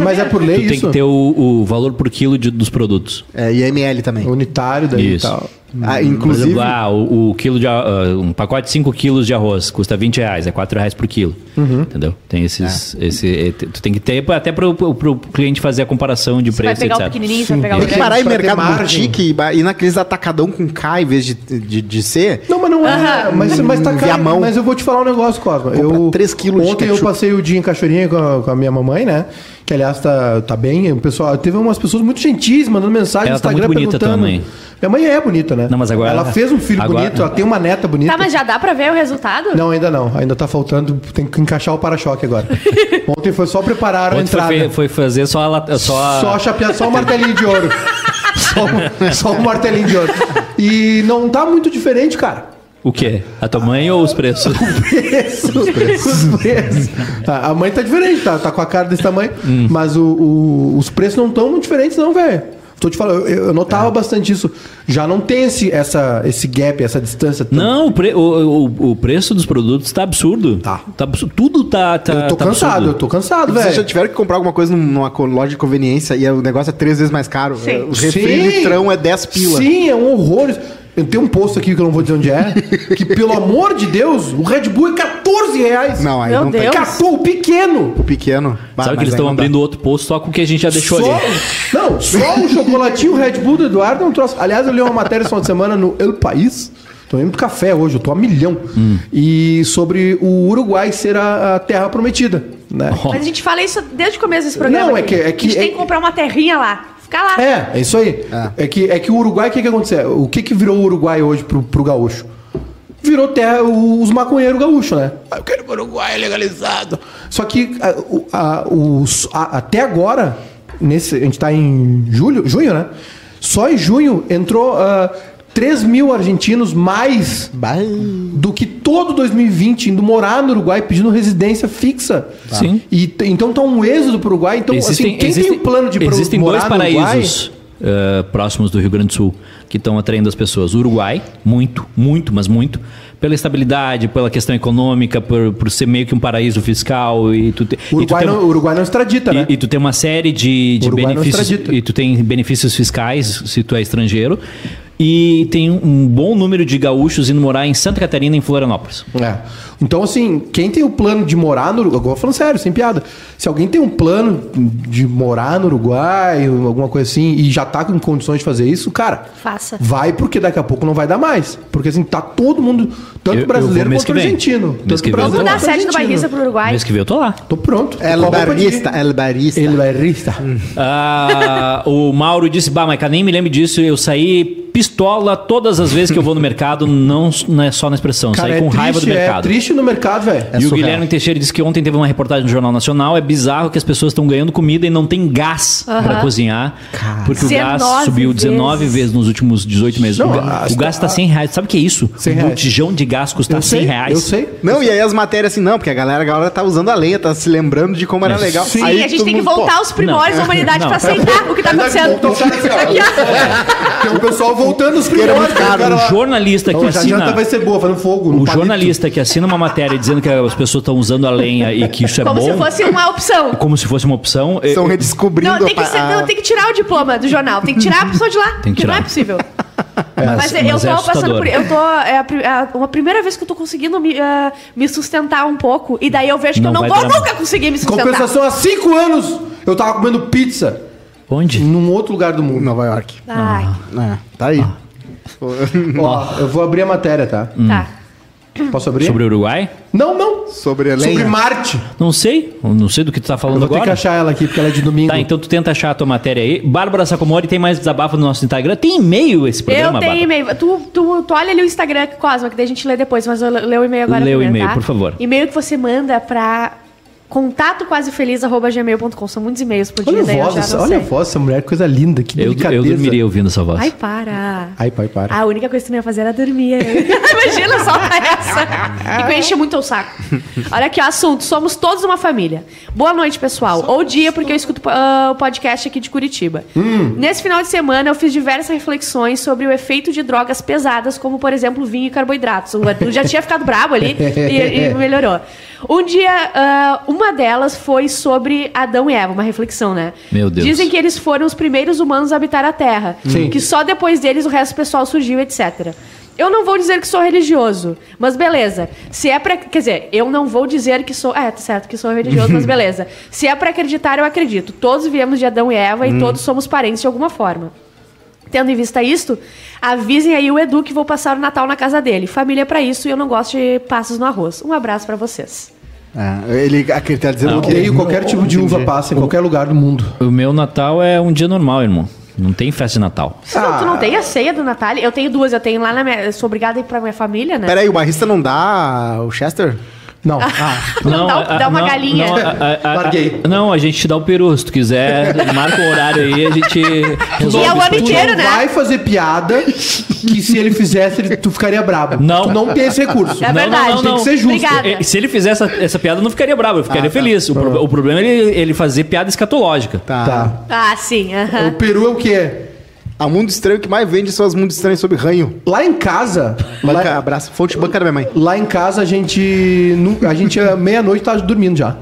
Mas é por lei isso. Tem que ter o valor por quilo dos produtos. É, e ML também. Unitário daí isso. E tal. Inclusive... Exemplo, o quilo de, um pacote de 5 quilos de arroz custa R$20, é R$4 por quilo. Uhum. Entendeu? Tem esses... tu tem que ter até pro cliente fazer a comparação de você preço, etc. Vai pegar o pequenininho, você vai pegar o grande. Tem que parar em mercado boutique e naqueles atacadão com K em vez de C. Não, mas não é. Mas tá caro. Mas eu vou te falar um negócio, Cosma. Eu 3 quilos ontem eu passei o dia em Cachoeirinha com a minha mamãe, né? Que, aliás, tá bem. O pessoal, teve umas pessoas muito gentis mandando mensagem no Instagram perguntando. Também. Minha mãe é bonita, né? Não, mas agora... Ela fez um filho bonito, ela tem uma neta bonita. Tá, mas já dá pra ver o resultado? Não, ainda não. Ainda tá faltando, tem que encaixar o para-choque agora. Ontem foi só preparar a entrada. Foi fazer só chapear, só o martelinho de ouro. Só o martelinho de ouro. E não tá muito diferente, cara. O quê? A tua mãe ou os preços? Os preços. A mãe tá diferente, tá com a cara desse tamanho. Mas os preços não tão muito diferentes não, velho. Tô te falando, eu notava bastante isso. Já não tem esse gap, essa distância. Não, o preço dos produtos tá absurdo. Tá absurdo. Tudo tá absurdo. Eu tô cansado, velho. Vocês já tiveram que comprar alguma coisa numa loja de conveniência e o negócio é 3 vezes mais caro. Sim. O refri litrão é 10 pila. Sim, é um horror. Eu tenho um posto aqui que eu não vou dizer onde é, que pelo amor de Deus, o Red Bull é R$14. Não, aí meu não Deus. Tem. Catou o pequeno. Bah, sabe que eles estão abrindo outro posto só com o que a gente já deixou ali. Não, só o chocolatinho Red Bull do Eduardo é um troço. Aliás, eu li uma matéria esse final de semana no El País. Tô indo pro café hoje, eu tô a milhão. E sobre o Uruguai ser a terra prometida, né? Mas a gente fala isso desde o começo desse programa. Não, é que a gente tem que comprar uma terrinha lá. Lá. É isso aí. É que o Uruguai, o que aconteceu? O que virou o Uruguai hoje pro gaúcho? Virou terra, os maconheiros gaúchos, né? Eu quero o Uruguai legalizado. Só que até agora, a gente tá em junho, né? Só em junho entrou 3 mil argentinos mais do que todo 2020 indo morar no Uruguai pedindo residência fixa. Sim. E, então tá um êxodo pro Uruguai. Então, tem um plano de morar no Uruguai... Existem dois paraísos próximos do Rio Grande do Sul que estão atraindo as pessoas. O Uruguai, muito, pela estabilidade, pela questão econômica, por ser meio que um paraíso fiscal. O Uruguai não extradita, né? E tu tem uma série de benefícios. E tu tem benefícios fiscais se tu é estrangeiro. E tem um bom número de gaúchos indo morar em Santa Catarina, em Florianópolis. É. Então, assim, quem tem o plano de morar no Uruguai... Agora falando sério, sem piada. Se alguém tem um plano de morar no Uruguai, alguma coisa assim, e já tá com condições de fazer isso, cara... Faça. Vai, porque daqui a pouco não vai dar mais. Porque, assim, tá todo mundo... Tanto brasileiro quanto argentino. Vamos mudar a sede do Bairrista pro Uruguai. Mês que vem eu tô lá. Tô pronto. El Bairrista. O Mauro disse, mas nem me lembro disso, eu saí... Pistola todas as vezes que eu vou no mercado, não é só na expressão, cara, sair com raiva do mercado. É triste no mercado, velho. E o Guilherme Teixeira disse que ontem teve uma reportagem no Jornal Nacional, é bizarro que as pessoas estão ganhando comida e não tem gás para cozinhar, porque o gás subiu 19 vezes nos últimos 18 meses. Não, o gás está R$100, sabe o que é isso? Um botijão de gás custar R$100. Eu sei. Não, e aí as matérias assim, não, porque a galera tá usando a lenha, tá se lembrando de como era legal. Sim, aí a gente tem que voltar aos primórdios da humanidade para aceitar o que tá acontecendo. O pessoal voltando os primórdios, cara. O jornalista que assina... A janta vai ser boa, fazendo fogo. O jornalista que assina uma matéria dizendo que as pessoas estão usando a lenha e que isso é bom... Como se fosse uma opção. Estão redescobrindo... Não, tem que tirar o diploma do jornal. Tem que tirar a pessoa de lá. Porque não é possível. Mas eu tô passando por... uma primeira vez que eu tô conseguindo me sustentar um pouco. E daí eu vejo que eu não vou nunca conseguir me sustentar. Compensação, há 5 anos eu tava comendo pizza. Onde? Num outro lugar do mundo. Nova York. Ah. É, tá aí. Ah. Ó, eu vou abrir a matéria, tá? Tá. Posso abrir? Sobre o Uruguai? Não, não. Sobre a lenha. Sobre Marte. Não sei. Não sei do que tu tá falando agora. Eu vou ter que achar ela aqui, porque ela é de domingo. Tá, então tu tenta achar a tua matéria aí. Bárbara Sacomori, tem mais desabafo no nosso Instagram? Tem e-mail esse programa, Bárbara? Eu tenho e-mail. Tu olha ali o Instagram, Cosma, que daí a gente lê depois, mas eu leio o e-mail agora. Lê o e-mail, por favor. E-mail que você manda pra... contato@gmail.com. São muitos e-mails por dia. Olha a voz dessa mulher, que coisa linda, que delicadeza. Eu dormiria ouvindo essa voz. Ai, para. Ai, para. A única coisa que tu não ia fazer era dormir. Imagina só essa. E enche muito o saco. Olha aqui o assunto. Somos todos uma família. Boa noite, pessoal. Ou dia, porque eu escuto o podcast aqui de Curitiba. Nesse final de semana, eu fiz diversas reflexões sobre o efeito de drogas pesadas, como, por exemplo, vinho e carboidratos. O Arthur já tinha ficado brabo ali e melhorou. Um dia, uma delas foi sobre Adão e Eva, uma reflexão, né? Meu Deus. Dizem que eles foram os primeiros humanos a habitar a Terra. Sim. Que só depois deles o resto do pessoal surgiu, etc. Eu não vou dizer que sou religioso, mas beleza. Se é pra... Quer dizer, eu não vou dizer que sou... É, tá certo que sou religioso, mas beleza. Se é pra acreditar, eu acredito. Todos viemos de Adão e Eva e todos somos parentes de alguma forma. Tendo em vista isto, avisem aí o Edu que vou passar o Natal na casa dele. Família é pra isso e eu não gosto de passos no arroz. Um abraço pra vocês. Ele tá dizendo que odeio qualquer tipo de uva passa em qualquer lugar do mundo. O meu Natal é um dia normal, irmão. Não tem festa de Natal. Não, tu não tem a ceia do Natal? Eu tenho duas. Eu tenho lá na minha... Eu sou obrigada a ir pra minha família, né? Peraí, o Bairrista não dá o Chester? Não. Não, dá uma galinha. Não, a gente te dá o peru, se tu quiser. Marca o horário aí, a gente resolve. E é o ano inteiro, né? Vai fazer piada que se ele fizesse, tu ficaria brabo. Não. Tu não tem esse recurso. É verdade. Não. Tem que ser justo. Obrigada. Se ele fizesse essa piada, eu não ficaria brabo, eu ficaria feliz. Tá. O problema é ele fazer piada escatológica. Tá. Ah, sim. Uh-huh. O peru é o quê? A Mundo Estranho que mais vende são as Mundo Estranhas sobre ranho. Lá em casa... Abraço. Fonte banca da minha mãe. Lá em casa a gente meia-noite tava dormindo já.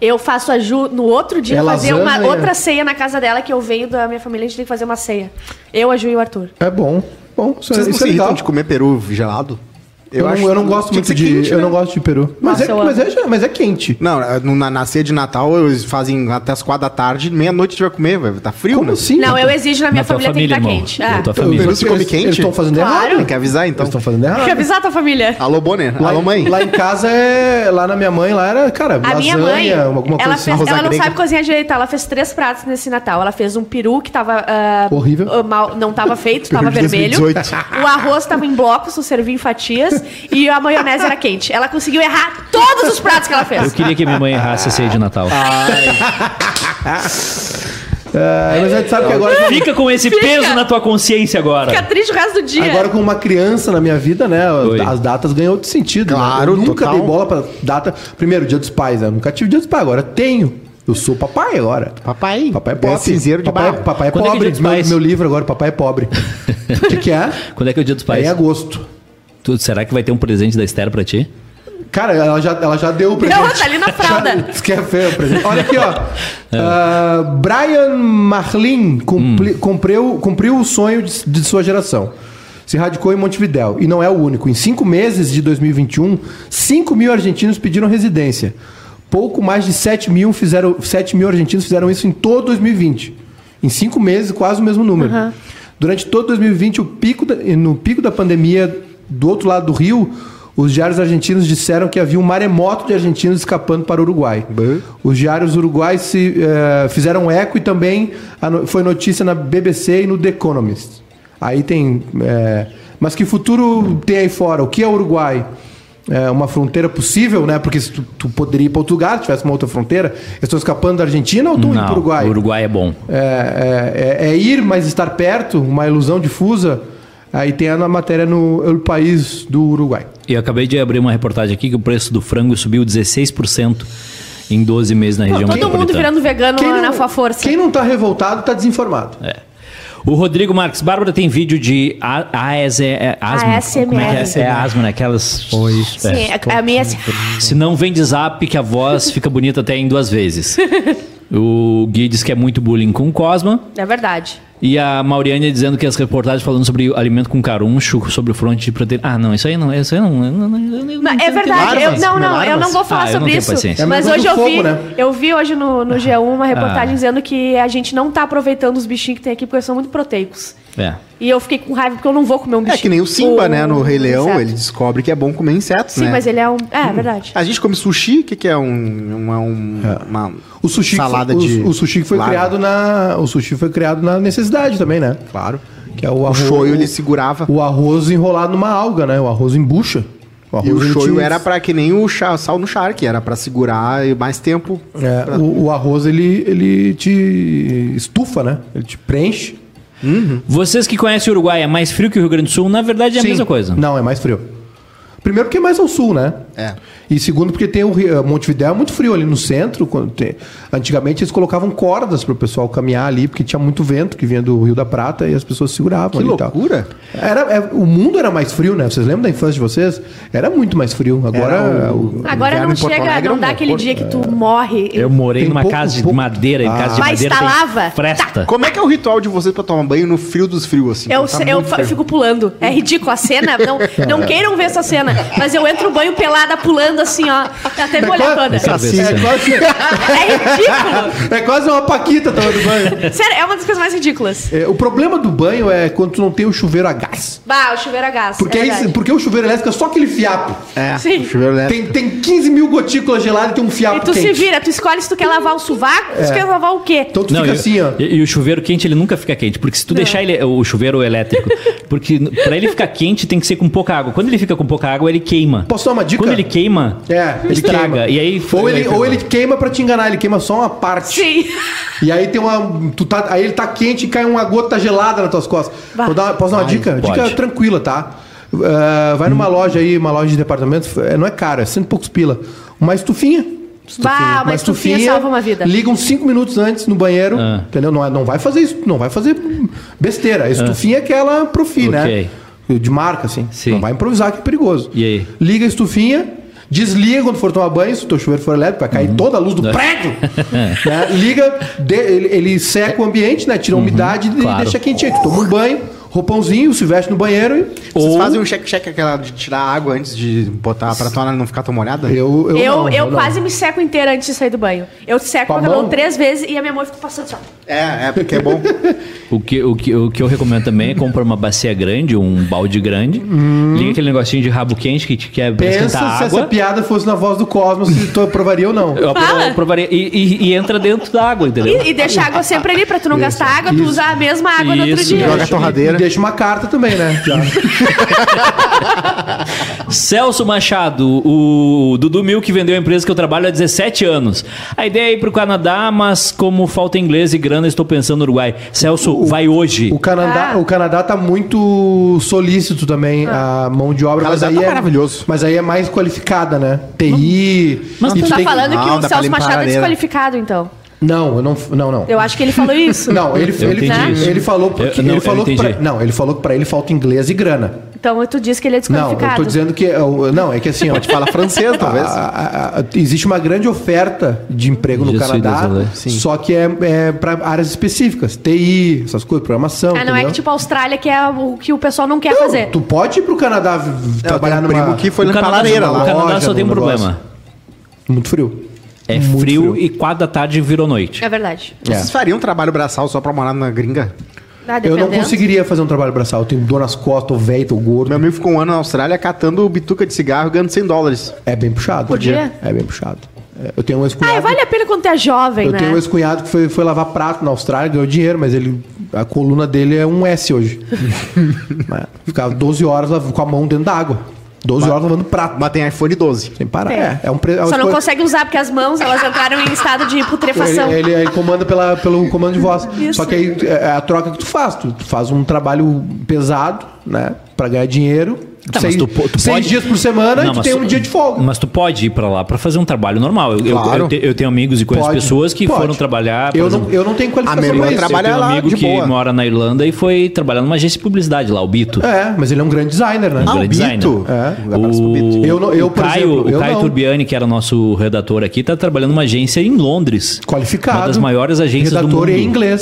Eu faço a Ju no outro dia fazer uma outra ceia na casa dela, que eu venho da minha família, a gente tem que fazer uma ceia. Eu, a Ju e o Arthur. É bom. Vocês não se irritam de comer peru gelado? Eu não gosto muito de quente, né? Eu não gosto de peru. Mas é quente. Não, na ceia de Natal eles fazem até as 4 da tarde, meia-noite a gente vai comer, velho. Tá frio, né? Assim? Não, eu exijo na minha família, tem que estar quente. O peru se come quente? Eles estão fazendo errado. Tem que avisar, então. Eles estão fazendo errado. Tem que avisar a tua família. Alô, Bonner. Alô, mãe. Lá em casa, lá na minha mãe, lá era, cara, a minha mãe, alguma coisa assim. Ela não sabe cozinhar direito. Ela fez 3 pratos nesse Natal. Ela fez um peru que tava... horrível. Não tava feito, tava vermelho. O arroz tava em blocos, eu servi em fatias. E a maionese era quente. Ela conseguiu errar todos os pratos que ela fez. Eu queria que minha mãe errasse a ceia de Natal. Mas a gente sabe que agora... Fica com esse peso na tua consciência agora. Fica triste o resto do dia. Agora com uma criança na minha vida, né? Oi. As datas ganham outro sentido. Claro, né? Eu nunca dei bola pra data. Primeiro, dia dos pais, né? Eu nunca tive dia dos pais. Agora tenho. Eu sou papai agora. Papai é pobre. Cinzeiro de barro. Papai é pobre. Meu livro agora, Papai é Pobre. O que é? Quando é que é o dia dos pais? É em agosto. Será que vai ter um presente da Esther pra ti? Cara, ela já deu o presente. Ela tá ali na fralda. Esqueceu o presente. Olha aqui, ó. Brian Marlin cumpriu o sonho de sua geração. Se radicou em Montevidéu. E não é o único. Em 5 meses de 2021, 5.000 argentinos pediram residência. Pouco mais de 7 mil argentinos fizeram isso em todo 2020. Em 5 meses, quase o mesmo número. Uhum. Durante todo 2020, no pico da pandemia... Do outro lado do rio, os diários argentinos disseram que havia um maremoto de argentinos escapando para o Uruguai. Os diários uruguais fizeram eco e também foi notícia na BBC e no The Economist. Aí tem... mas que futuro tem aí fora? O que é o Uruguai? É uma fronteira possível, né? Porque se tu poderia ir para outro lugar, se tivesse uma outra fronteira. Eu estou escapando da Argentina ou estou indo para o Uruguai? O Uruguai é bom. É ir, mas estar perto, uma ilusão difusa. Aí tem a matéria no país do Uruguai. Eu acabei de abrir uma reportagem aqui que o preço do frango subiu 16% em 12 meses na região metropolitana. Todo mundo virando vegano na sua força. Quem não está revoltado está desinformado. O Rodrigo Marques, Bárbara, tem vídeo de ASMR. Como é que é? É asma, né? Aquelas... Oi. Sim, a minha... Se não vem de zap, que a voz fica bonita até em 2 vezes. O Gui diz que é muito bullying com o Cosma. É verdade. E a Mauriane dizendo que as reportagens falando sobre alimento com caruncho, sobre o fronte de proteína... Ah, não, isso aí não, isso aí não... não é verdade, eu não vou falar sobre isso. Paciência. Mas hoje eu vi hoje no G1 uma reportagem dizendo que a gente não tá aproveitando os bichinhos que tem aqui porque eles são muito proteicos. É. E eu fiquei com raiva porque eu não vou comer um bichinho. É que nem o Simba, né? No Rei Leão, inseto. Ele descobre que é bom comer insetos, sim, né? Sim, mas ele é um... É, verdade. A gente come sushi, que é uma o sushi salada foi, de... O sushi que foi criado na... O sushi foi criado na necessidade também, né? Claro. Que é o shoyu, ele segurava... O arroz enrolado numa alga, né? O arroz em bucha. E o shoyu era pra que nem o sal no charque, era pra segurar mais tempo. É, pra... o arroz, ele te estufa, né? Ele te preenche. Uhum. Vocês que conhecem o Uruguai, é mais frio que o Rio Grande do Sul? Na verdade é a mesma coisa. Não, é mais frio. Primeiro porque é mais ao sul, né? É. E segundo porque tem o Rio, Montevidéu é muito frio ali no centro. Antigamente eles colocavam cordas pro pessoal caminhar ali, porque tinha muito vento que vinha do Rio da Prata e as pessoas seguravam que ali loucura. E tal. O mundo era mais frio, né? Vocês lembram da infância de vocês? Era muito mais frio. Agora agora não chega, Alegre, não dá aquele dia que tu morre. Eu morei numa casa de madeira, em casa de madeira tem lava. Fresta. Como é que é o ritual de vocês pra tomar banho no frio dos frios? Assim? Eu fico pulando. É ridículo a cena. Não queiram ver essa cena. Mas eu entro no banho pelada, pulando assim, ó. Até molhar toda. É ridículo. É quase uma paquita tomando banho. Sério, é uma das coisas mais ridículas. É, o problema do banho é quando tu não tem o chuveiro a gás. Bah, o chuveiro a gás. Porque, porque o chuveiro elétrico é só aquele fiapo. É, sim. O chuveiro elétrico. Tem 15 mil gotículas geladas e tem um fiapo quente. E tu se vira, tu escolhe se tu quer lavar o sovaco, se tu quer lavar o quê? Então tu fica assim, ó. E o chuveiro quente, ele nunca fica quente. Porque se tu deixar ele, o chuveiro elétrico, porque pra ele ficar quente tem que ser com pouca água. Quando ele fica com pouca água, ele queima. Posso dar uma dica? Quando ele queima, ele estraga. Queima. E aí, ele queima pra te enganar, ele queima só uma parte. Sim. E aí tem uma. Aí ele tá quente e cai uma gota gelada nas tuas costas. Posso dar uma dica? Pode. Dica tranquila, tá? Vai numa loja aí, uma loja de departamento, não é caro, é 100 e poucos pila. Uma estufinha. Uma estufinha salva uma vida. Liga uns 5 minutos antes no banheiro, entendeu? Não vai fazer isso, não vai fazer besteira. A estufinha é aquela profi, né? De marca, assim. Sim. Não vai improvisar, que é perigoso. E aí? Liga a estufinha, desliga quando for tomar banho, se o teu chuveiro for elétrico, vai cair toda a luz do prédio. Né? Liga, ele seca o ambiente, né? Tira a umidade e deixa quentinho. Tu toma um banho, roupãozinho, se veste no banheiro e... Vocês fazem um check-check, aquela de tirar a água antes de botar pra tua não ficar tão molhada? Eu quase me seco inteira antes de sair do banho. Eu seco o cabelo 3 vezes e a minha mão fica passando só. É porque é bom. O que eu recomendo também é comprar uma bacia grande, um balde grande, liga aquele negocinho de rabo quente que te quebra esquentar água. Pensa se essa piada fosse na voz do Cosmos, se tu aprovaria ou não. Eu aprovaria. E entra dentro da água, entendeu? E deixa a água sempre ali pra tu não gastar água, tu usar a mesma água no outro dia. Joga a torradeira. Deixa uma carta também, né? Celso Machado, o Dudu Milk vendeu a empresa que eu trabalho há 17 anos. A ideia é ir pro Canadá, mas como falta inglês e grana, estou pensando no Uruguai. Celso, vai hoje. O Canadá tá muito solícito também, a mão de obra. Mas aí, maravilhoso. Mas aí é mais qualificada, né? TI... Mas tu tá falando que o Celso Machado é desqualificado, então. Não. Eu acho que ele falou isso. Não, ele falou porque ele falou que pra ele falta inglês e grana. Então tu diz que ele é desqualificado. Não, eu tô dizendo que é que assim, ó, te fala francês, talvez. Existe uma grande oferta de emprego no Canadá, só que é para áreas específicas, TI, essas coisas, programação. Ah, não, entendeu? É que tipo a Austrália, que é o que o pessoal não quer fazer. Tu pode ir pro Canadá trabalhar no primo que foi na palareira lá. O Canadá só tem um problema. Muito frio. É frio e 4 da tarde virou noite. É verdade. Vocês fariam um trabalho braçal só pra morar na gringa? Eu não conseguiria fazer um trabalho braçal. Eu tenho dor nas costas, tô velho, tô gordo. Meu amigo ficou um ano na Austrália catando bituca de cigarro e ganhando $100. É bem puxado. Podia? É bem puxado. Eu tenho um ex-cunhado... Ah, vale a pena quando tu é jovem, né? Eu tenho um ex-cunhado que foi lavar prato na Austrália, ganhou dinheiro, mas ele... A coluna dele é um S hoje. Ficava 12 horas com a mão dentro da água. 12 horas lavando prato. Mas tem iPhone 12. Sem parar. Só não consegue usar porque as mãos, elas entraram em estado de putrefação. Ele comanda pelo comando de voz. Isso. Só que aí é a troca que tu faz. Tu faz um trabalho pesado, né? Pra ganhar dinheiro. Tá, seis, mas tu seis pode... dias por semana não, e tu tem um dia de folga. Mas tu pode ir pra lá pra fazer um trabalho normal. Claro. Eu tenho amigos e conheço pessoas que foram trabalhar... Eu não tenho qualificação pra isso. Eu tenho um amigo que mora na Irlanda e foi trabalhar numa agência de publicidade lá, o Bito. É, mas ele é um grande designer, né? Um grande designer. É, o Bito. O Caio Turbiani, que era nosso redator aqui, tá trabalhando numa agência em Londres. Qualificado. Uma das maiores agências do mundo.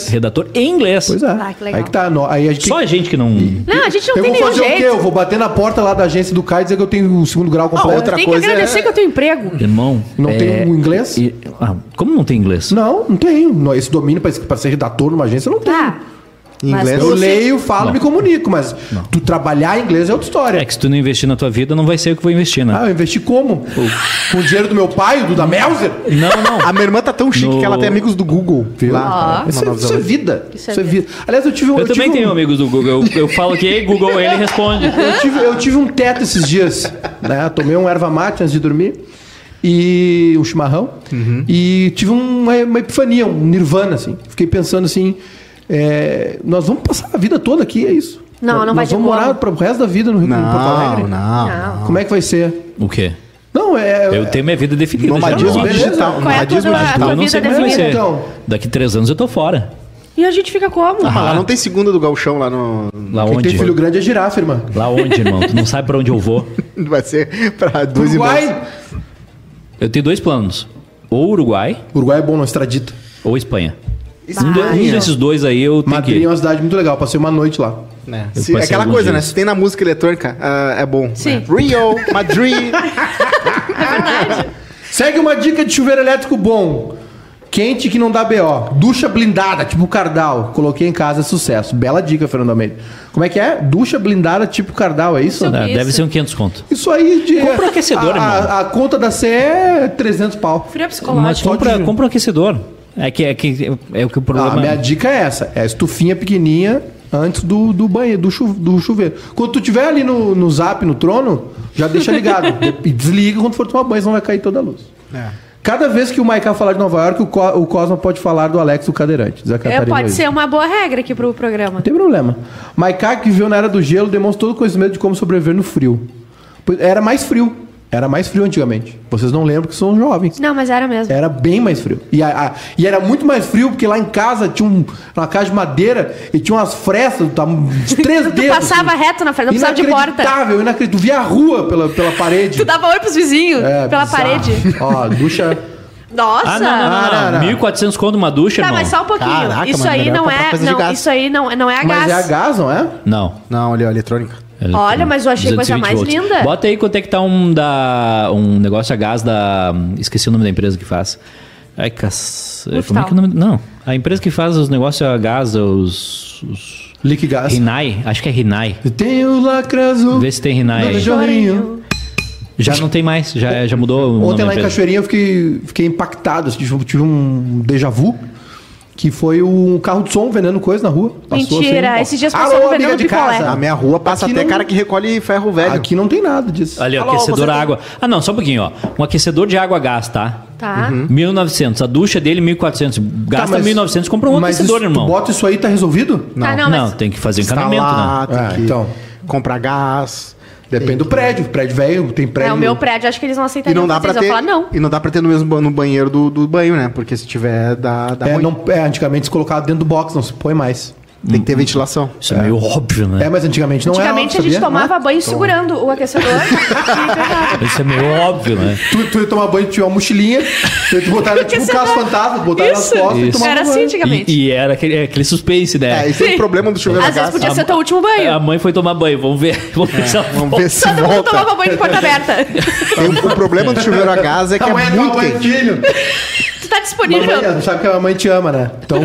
Redator em inglês. Pois é. Ah, que legal. Aí que tá. Aí a gente só tem... a gente que não... Não, a gente não tem nenhum jeito. Eu vou fazer o quê? Eu vou bater na porta lá da agência do Caio e dizer que eu tenho um segundo grau completo. Outra coisa, tem que agradecer que eu tenho emprego. Irmão... Não tem inglês? Como não tem inglês? Não tenho. Esse domínio para ser redator numa agência, eu não tenho. Inglês, eu leio, falo, me comunico, mas tu trabalhar em inglês é outra história. É que se tu não investir na tua vida, não vai ser o que eu vou investir, né? Ah, eu investi como? Com o dinheiro do meu pai, do da Melzer? Não. A minha irmã tá tão chique que ela tem amigos do Google. Lá. Isso é vida. Aliás, eu também tenho amigos do Google. Eu falo que ei, Google, ele responde. Eu tive um teto esses dias, né? Tomei um erva mate antes de dormir. E um chimarrão. E tive uma epifania, um nirvana, assim. Fiquei pensando assim... nós vamos passar a vida toda aqui, é isso? Não vai ser. Nós vamos morar pro resto da vida no Rio de Janeiro, Porto Alegre? Não. Como é que vai ser? O quê? Eu tenho minha vida definida. Nomadismo digital. Eu não sei como vai ser. Daqui 3 anos eu tô fora. E a gente fica como? Lá não tem segunda do gauchão lá no... Lá onde? Quem tem filho grande é girafa, irmã. Lá onde, irmão? Tu não sabe pra onde eu vou. Vai ser pra 2 irmãos. Eu tenho 2 planos. Ou Uruguai. Uruguai é bom, não estradita. Ou Espanha. Um desses 2 aí eu tenho. Madrid é uma cidade muito legal, passei uma noite lá. É aquela coisa, dias, né? Se tem na música eletrônica, é bom. Sim. Né? Rio, Madrid. É verdade. Segue uma dica de chuveiro elétrico bom. Quente que não dá BO. Ducha blindada, tipo Cardal. Coloquei em casa, sucesso. Bela dica, Fernando Almeida. Como é que é? Ducha blindada, tipo Cardal, é isso? Deve ser um 500 conto. Isso aí de... Compra um aquecedor, irmão. A conta da CE é 300 pau. Frio psicológico. Mas compra um aquecedor. É que o problema... A minha dica é essa. É a estufinha pequenininha antes do banheiro, do chuveiro. Quando tu estiver ali no zap, no trono, já deixa ligado. E desliga quando for tomar banho, senão vai cair toda a luz. Cada vez que o Maiká falar de Nova York, o Cosma pode falar do Alex, o cadeirante. Pode ser uma boa regra aqui pro programa. Não tem problema. Maiká, que viveu na Era do Gelo, demonstra todo o conhecimento de como sobreviver no frio. Era mais frio antigamente. Vocês não lembram que são jovens. Não, mas era mesmo. Era bem mais frio. E era muito mais frio porque lá em casa tinha uma casa de madeira e tinha umas frestas de 3 dedos. Tu passava assim, reto na frente, não precisava de porta. Inacreditável. Tu via a rua pela parede. Tu dava oi pros vizinhos pela parede. Ó, ducha... Nossa! Não. 1.400 conto uma ducha, irmão. Tá, mas só um pouquinho. Caraca, isso aí não é... Isso aí não é a gás. Mas é a gás, não é? Não, olha, eletrônica. Olha, mas eu achei a coisa mais linda. Bota aí quanto é que tá um negócio a gás da... Esqueci o nome da empresa que faz. Ai, como é que é o nome? Não, a empresa que faz os negócios a gás, os... Liquigás. Rinai, acho que é Rinai. Tem o lacrazo. Vê se tem Rinai. Já não tem mais, já mudou. Ontem lá em Cachoeirinha eu fiquei impactado, tive um déjà vu. Que foi um carro de som vendendo coisa na rua. Passou. Mentira, assim, esses dias passaram vendendo picolé. Na minha rua passa aqui até cara que recolhe ferro velho. Aqui não tem nada disso. Olha, aquecedor a água. Não, só um pouquinho, ó. Um aquecedor de água a gás, tá? Tá. Uhum. 1.900. A ducha dele, 1.400. Gasta 1.900, compra um outro aquecedor, irmão. Bota isso aí, tá resolvido? Não, não, tem que fazer encanamento, né? Então, comprar gás. Depende do prédio. Prédio velho, tem prédio... o meu prédio, acho que eles não aceitariam. E não dá pra ter no banheiro do banho, né? Porque se tiver, dá ruim. Antigamente se colocava dentro do box, não se põe mais. Tem que ter ventilação. Isso é meio óbvio, né? Mas antigamente não era. Antigamente a gente tomava banho segurando o aquecedor. Isso é meio óbvio, né? Tu ia tomar banho, tinha uma mochilinha, tu botava tipo um caso fantasma, botava nas costas e tomava. Era assim antigamente. E era aquele suspense, né? Esse é o problema do chuveiro a gás. Às vezes podia ser teu último banho. A mãe foi tomar banho, vamos ver se volta. Todo mundo tomava banho de porta aberta. O problema do chuveiro a gás é que é muito quentinho. Tu tá disponível. Não sabe que a mamãe te ama, né? Então...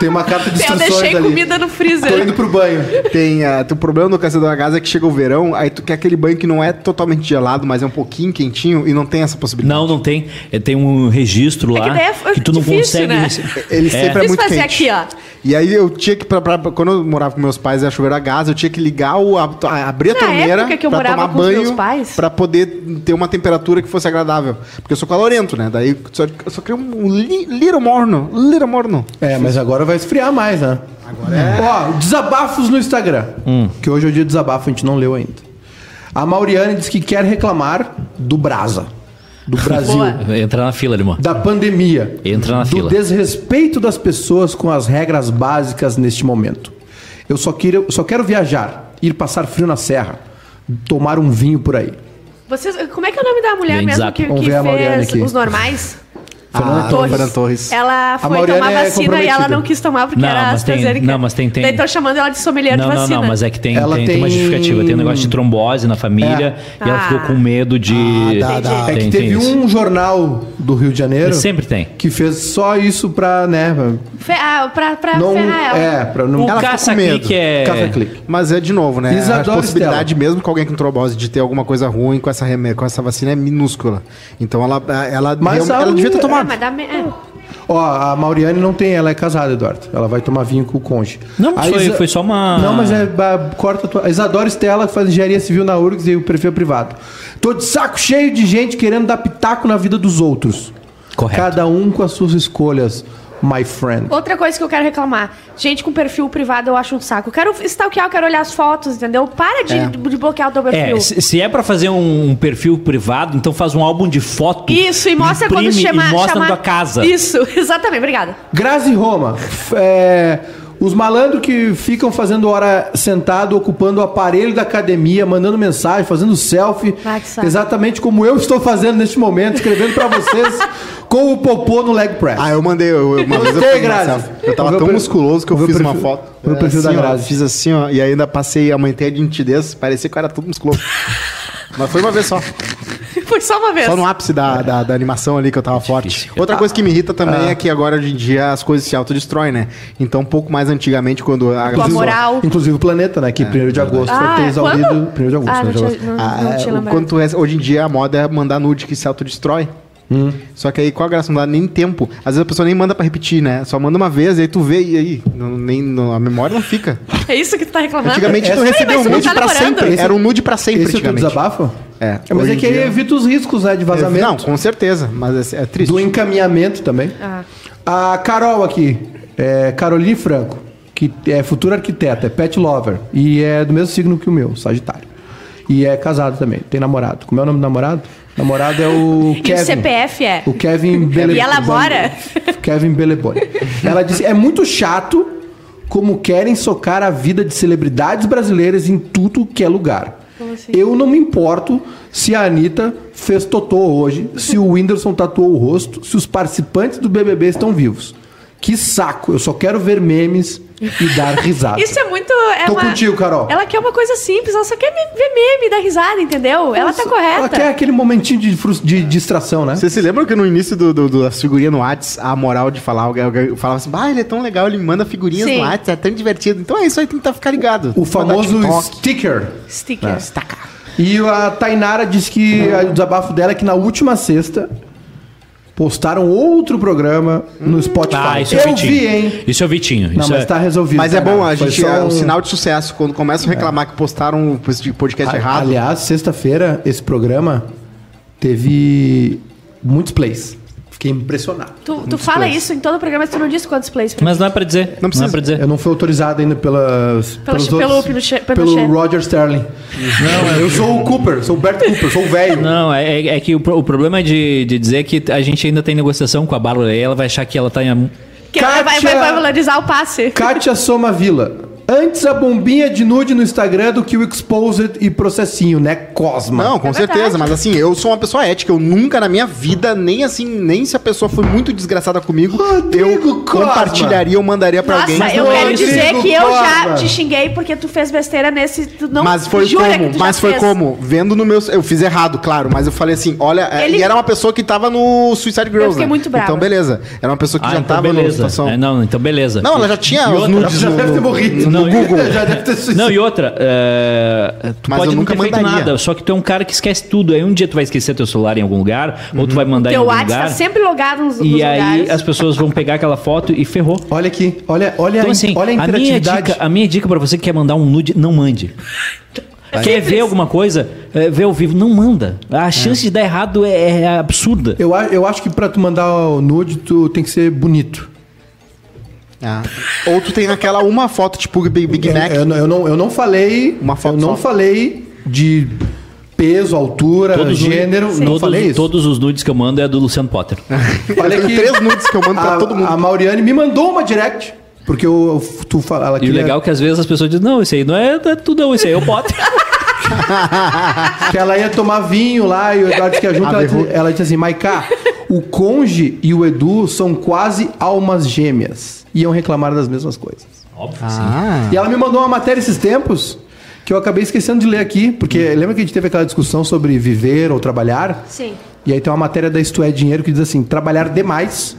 Tem uma carta de instruções ali. Eu deixei comida no freezer. Tô indo pro banho. O problema do aquecedor a gás é que chega o verão, aí tu quer aquele banho que não é totalmente gelado, mas é um pouquinho quentinho e não tem essa possibilidade. Não tem. Tem um registro lá que tu difícil, não consegue... Né? Ele sempre é muito fazer quente. Aqui, ó. E aí eu tinha que... quando eu morava com meus pais, era chuveiro a gás, eu tinha que ligar, abrir a torneira pra tomar banho, pra poder ter uma temperatura que fosse agradável. Porque eu sou calorento, né? Daí eu só queria um little morno. Mas agora vai esfriar mais, né? Agora é... Ó, desabafos no Instagram. Que hoje é o dia de desabafo, a gente não leu ainda. A Mauriane diz que quer reclamar do Brasa. Do Brasil. Boa. Entra na fila, irmão. Da pandemia. Entra na fila. Do desrespeito das pessoas com as regras básicas neste momento. Eu só quero viajar, ir passar frio na serra, tomar um vinho por aí. Vocês, como é que é o nome da mulher mesmo que fez Os Normais? Fernanda Torres. Torres. Ela foi tomar vacina e ela não quis tomar porque era AstraZeneca. Não, mas tem... Estão chamando ela de sommelier de vacina. Não, mas é que tem uma justificativa. Tem um negócio de trombose na família e ela ficou com medo de... É que teve um jornal do Rio de Janeiro... Sempre tem. Que fez só isso pra, né... Pra não, ferrar ela. É, pra não... O caça-clique é... Caça-clique. Mas é de novo, né? Isadora, a possibilidade Stella. Mesmo com alguém com trombose de ter alguma coisa ruim com essa vacina é minúscula. Então ela devia ter tomado. Mas a Mauriane não tem, ela é casada, Eduardo. Ela vai tomar vinho com o cônjuge. Não, foi só uma... Não, mas corta a tua... A Isadora Stella, que faz engenharia civil na URGS e o perfil privado. Tô de saco cheio de gente querendo dar pitaco na vida dos outros. Correto. Cada um com as suas escolhas, my friend. Outra coisa que eu quero reclamar. Gente com perfil privado eu acho um saco. Eu quero stalkear, eu quero olhar as fotos, entendeu? Para de bloquear o teu perfil. Se é pra fazer um perfil privado, então faz um álbum de foto. Isso, e mostra imprime, quando chamar... E mostra na tua casa. Isso, exatamente, obrigada. Grazi Roma. Os malandros que ficam fazendo hora sentado, ocupando o aparelho da academia, mandando mensagem, fazendo selfie. Exatamente como eu estou fazendo neste momento, escrevendo pra vocês... Com o popô no leg press. Ah, eu mandei. Eu tava tão musculoso que eu fiz uma foto. Meu perfil da Grazi. Fiz assim, ó. E ainda passei a manter de nitidez. Parecia que eu era todo musculoso. Mas foi uma vez só. Foi só uma vez. Só no ápice da animação ali que eu tava forte. Outra coisa que me irrita também é que agora, hoje em dia, as coisas se autodestroem, né? Então, um pouco mais antigamente, quando... A moral. Inclusive o planeta, né? Que 1º de agosto foi exaurido. 1º de agosto. Não tinha lembrado. Hoje em dia, a moda é mandar nude que se autodestrói. Só que aí qual a graça? Não dá nem tempo. Às vezes a pessoa nem manda pra repetir, né? Só manda uma vez, e aí tu vê, e aí a memória não fica. É isso que tu tá reclamando? Antigamente tu recebeu um nude pra sempre. Era um nude pra sempre, antigamente. Isso tu desabafa? É. Mas é que aí evita os riscos, né, de vazamento. Não, com certeza, mas é triste. Do encaminhamento também. A Carol aqui, Caroline Franco, que é futura arquiteta, é pet lover, e é do mesmo signo que o meu, Sagitário. E é casado também, tem namorado. Como é o nome do namorado? Namorado é o Kevin. E o CPF é? O Kevin Beleboni. E ela mora? Kevin Beleboni. Ela disse, é muito chato como querem socar a vida de celebridades brasileiras em tudo que é lugar. Como assim? Eu não me importo se a Anitta fez totô hoje, se o Whindersson tatuou o rosto, se os participantes do BBB estão vivos. Que saco, eu só quero ver memes e dar risada. Isso é muito... Tô contigo, Carol. Ela quer uma coisa simples, ela só quer ver meme e dar risada, entendeu? Nossa, ela tá correta. Ela quer aquele momentinho de distração, né? Vocês se lembram que no início da figurinha no Whats, a moral de falar, alguém falava assim, ele é tão legal, ele me manda figurinhas no Whats, é tão divertido. Então é isso aí, tem que ficar ligado. O famoso sticker. Sticker. É. E a Tainara disse que o desabafo dela é que na última sexta... Postaram outro programa no Spotify. Isso é o Vitinho. Vi, hein? Isso é o Vitinho. Não, mas tá resolvido. Mas é bom, a gente é um sinal de sucesso. Quando começam a reclamar que postaram um podcast errado. Aliás, sexta-feira, esse programa teve muitos plays. Fiquei impressionado. Tu fala isso em todo o programa, mas tu não disse quantos plays. Mas não é pra dizer. Não é pra dizer. Eu não fui autorizado ainda pelo Roger Sterling. Não, eu sou o Cooper, sou o Bert Cooper, sou o velho. Não, é que o problema é de dizer que a gente ainda tem negociação com a Bárbara e ela vai achar que ela tá em... Que ela vai valorizar o passe. Kátia Soma Vila. Antes a bombinha de nude no Instagram do que o Exposed e processinho, né, Cosma? Não, com certeza, mas assim, eu sou uma pessoa ética, eu nunca na minha vida, nem se a pessoa foi muito desgraçada comigo, eu compartilharia ou mandaria pra alguém. Nossa, eu quero dizer que eu já te xinguei porque tu fez besteira nesse... Tu não, mas foi como? Mas foi como? Vendo no meu... Eu fiz errado, claro, mas eu falei assim, olha... E era uma pessoa que tava no Suicide Girls, eu fiquei muito brava. Então, beleza. Era uma pessoa que já tava na situação... Não, então beleza. Não, ela já tinha os nudes no... Já deve ter morrido. Não, Google. Já deve ter suicídio. Não, e outra, tu mas pode eu nunca ter feito nada, só que tu é um cara que esquece tudo. Aí um dia tu vai esquecer teu celular em algum lugar, ou tu vai mandar teu em algum lugar. Teu WhatsApp tá sempre logado nos lugares. E aí as pessoas vão pegar aquela foto e ferrou. Olha aqui, olha então, assim, olha a interatividade. A minha dica pra você que quer mandar um nude, não mande. Quer ver alguma coisa, ver ao vivo, não manda. A chance de dar errado é absurda. Eu acho que pra tu mandar o nude, tu tem que ser bonito. Ou tu tem aquela uma foto tipo Big Mac. Eu não falei de peso, altura, todos gênero. Sim. Não falei isso? Todos os nudes que eu mando é do Luciano Potter. Falei que três nudes que eu mando pra todo mundo. A Mauriane me mandou uma direct. Porque tu fala... Ela e o legal é que às vezes as pessoas dizem, não, esse aí não é, é tu não, esse aí é o Potter. Que ela ia tomar vinho lá e o Eduardo que ajuda, ela disse assim, Maiká, o Conge e o Edu são quase almas gêmeas. Iam reclamar das mesmas coisas. Óbvio, sim. E ela me mandou uma matéria esses tempos que eu acabei esquecendo de ler aqui, porque lembra que a gente teve aquela discussão sobre viver ou trabalhar? Sim. E aí tem uma matéria da Isto É Dinheiro que diz assim, trabalhar demais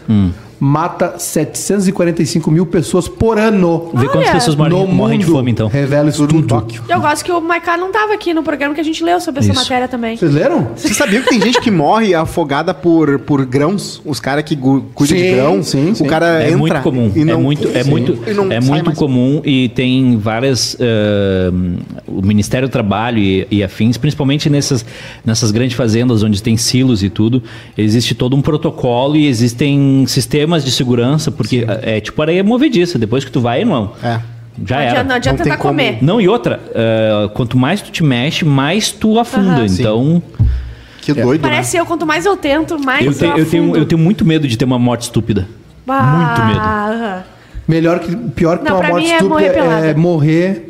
mata 745 mil pessoas por ano. Vê quantas pessoas morrem de fome, então. Revela isso tudo. Eu gosto que o Maiká não estava aqui no programa que a gente leu sobre essa matéria também. Vocês leram? Vocês sabiam que tem gente que morre afogada por grãos? Os caras que cuidam de grão. Sim, sim. O cara entra muito comum. E não, é muito comum e tem várias... o Ministério do Trabalho e afins, principalmente nessas grandes fazendas onde tem silos e tudo, existe todo um protocolo e existem sistemas de segurança, porque é tipo areia movediça, depois que tu vai, irmão. É. Já era. Não adianta tentar comer. Não, e outra, quanto mais tu te mexe, mais tu afunda. Uhum. Então. Que doido. Parece, né? Quanto mais eu tento, mais eu afundo. Eu tenho muito medo de ter uma morte estúpida. Muito medo. Uhum. Pior que uma morte estúpida é morrer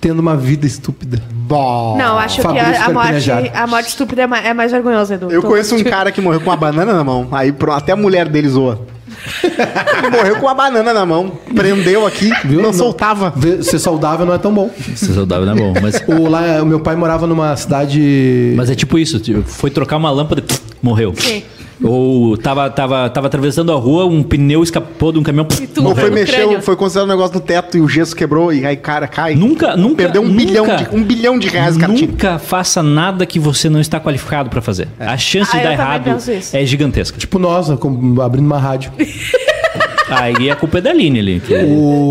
tendo uma vida estúpida. Bom, não, acho Fabrício que a morte estúpida é mais vergonhosa, Edu. Eu conheço um cara que morreu com uma banana na mão. Aí até a mulher dele zoa. Ele morreu com uma banana na mão. Prendeu aqui, viu? Não soltava. Ser saudável não é tão bom. Ser saudável não é bom. Mas... o meu pai morava numa cidade... Mas é tipo isso. Foi trocar uma lâmpada e morreu. Sim. Ou tava atravessando a rua, um pneu escapou de um caminhão. Ou foi considerar um negócio no teto e o gesso quebrou e aí cara cai. Nunca perdeu um bilhão de reais. Nunca faça nada que você não está qualificado para fazer. A chance de dar errado é gigantesca. Tipo nós, abrindo uma rádio. Aí a culpa é da Aline ali, que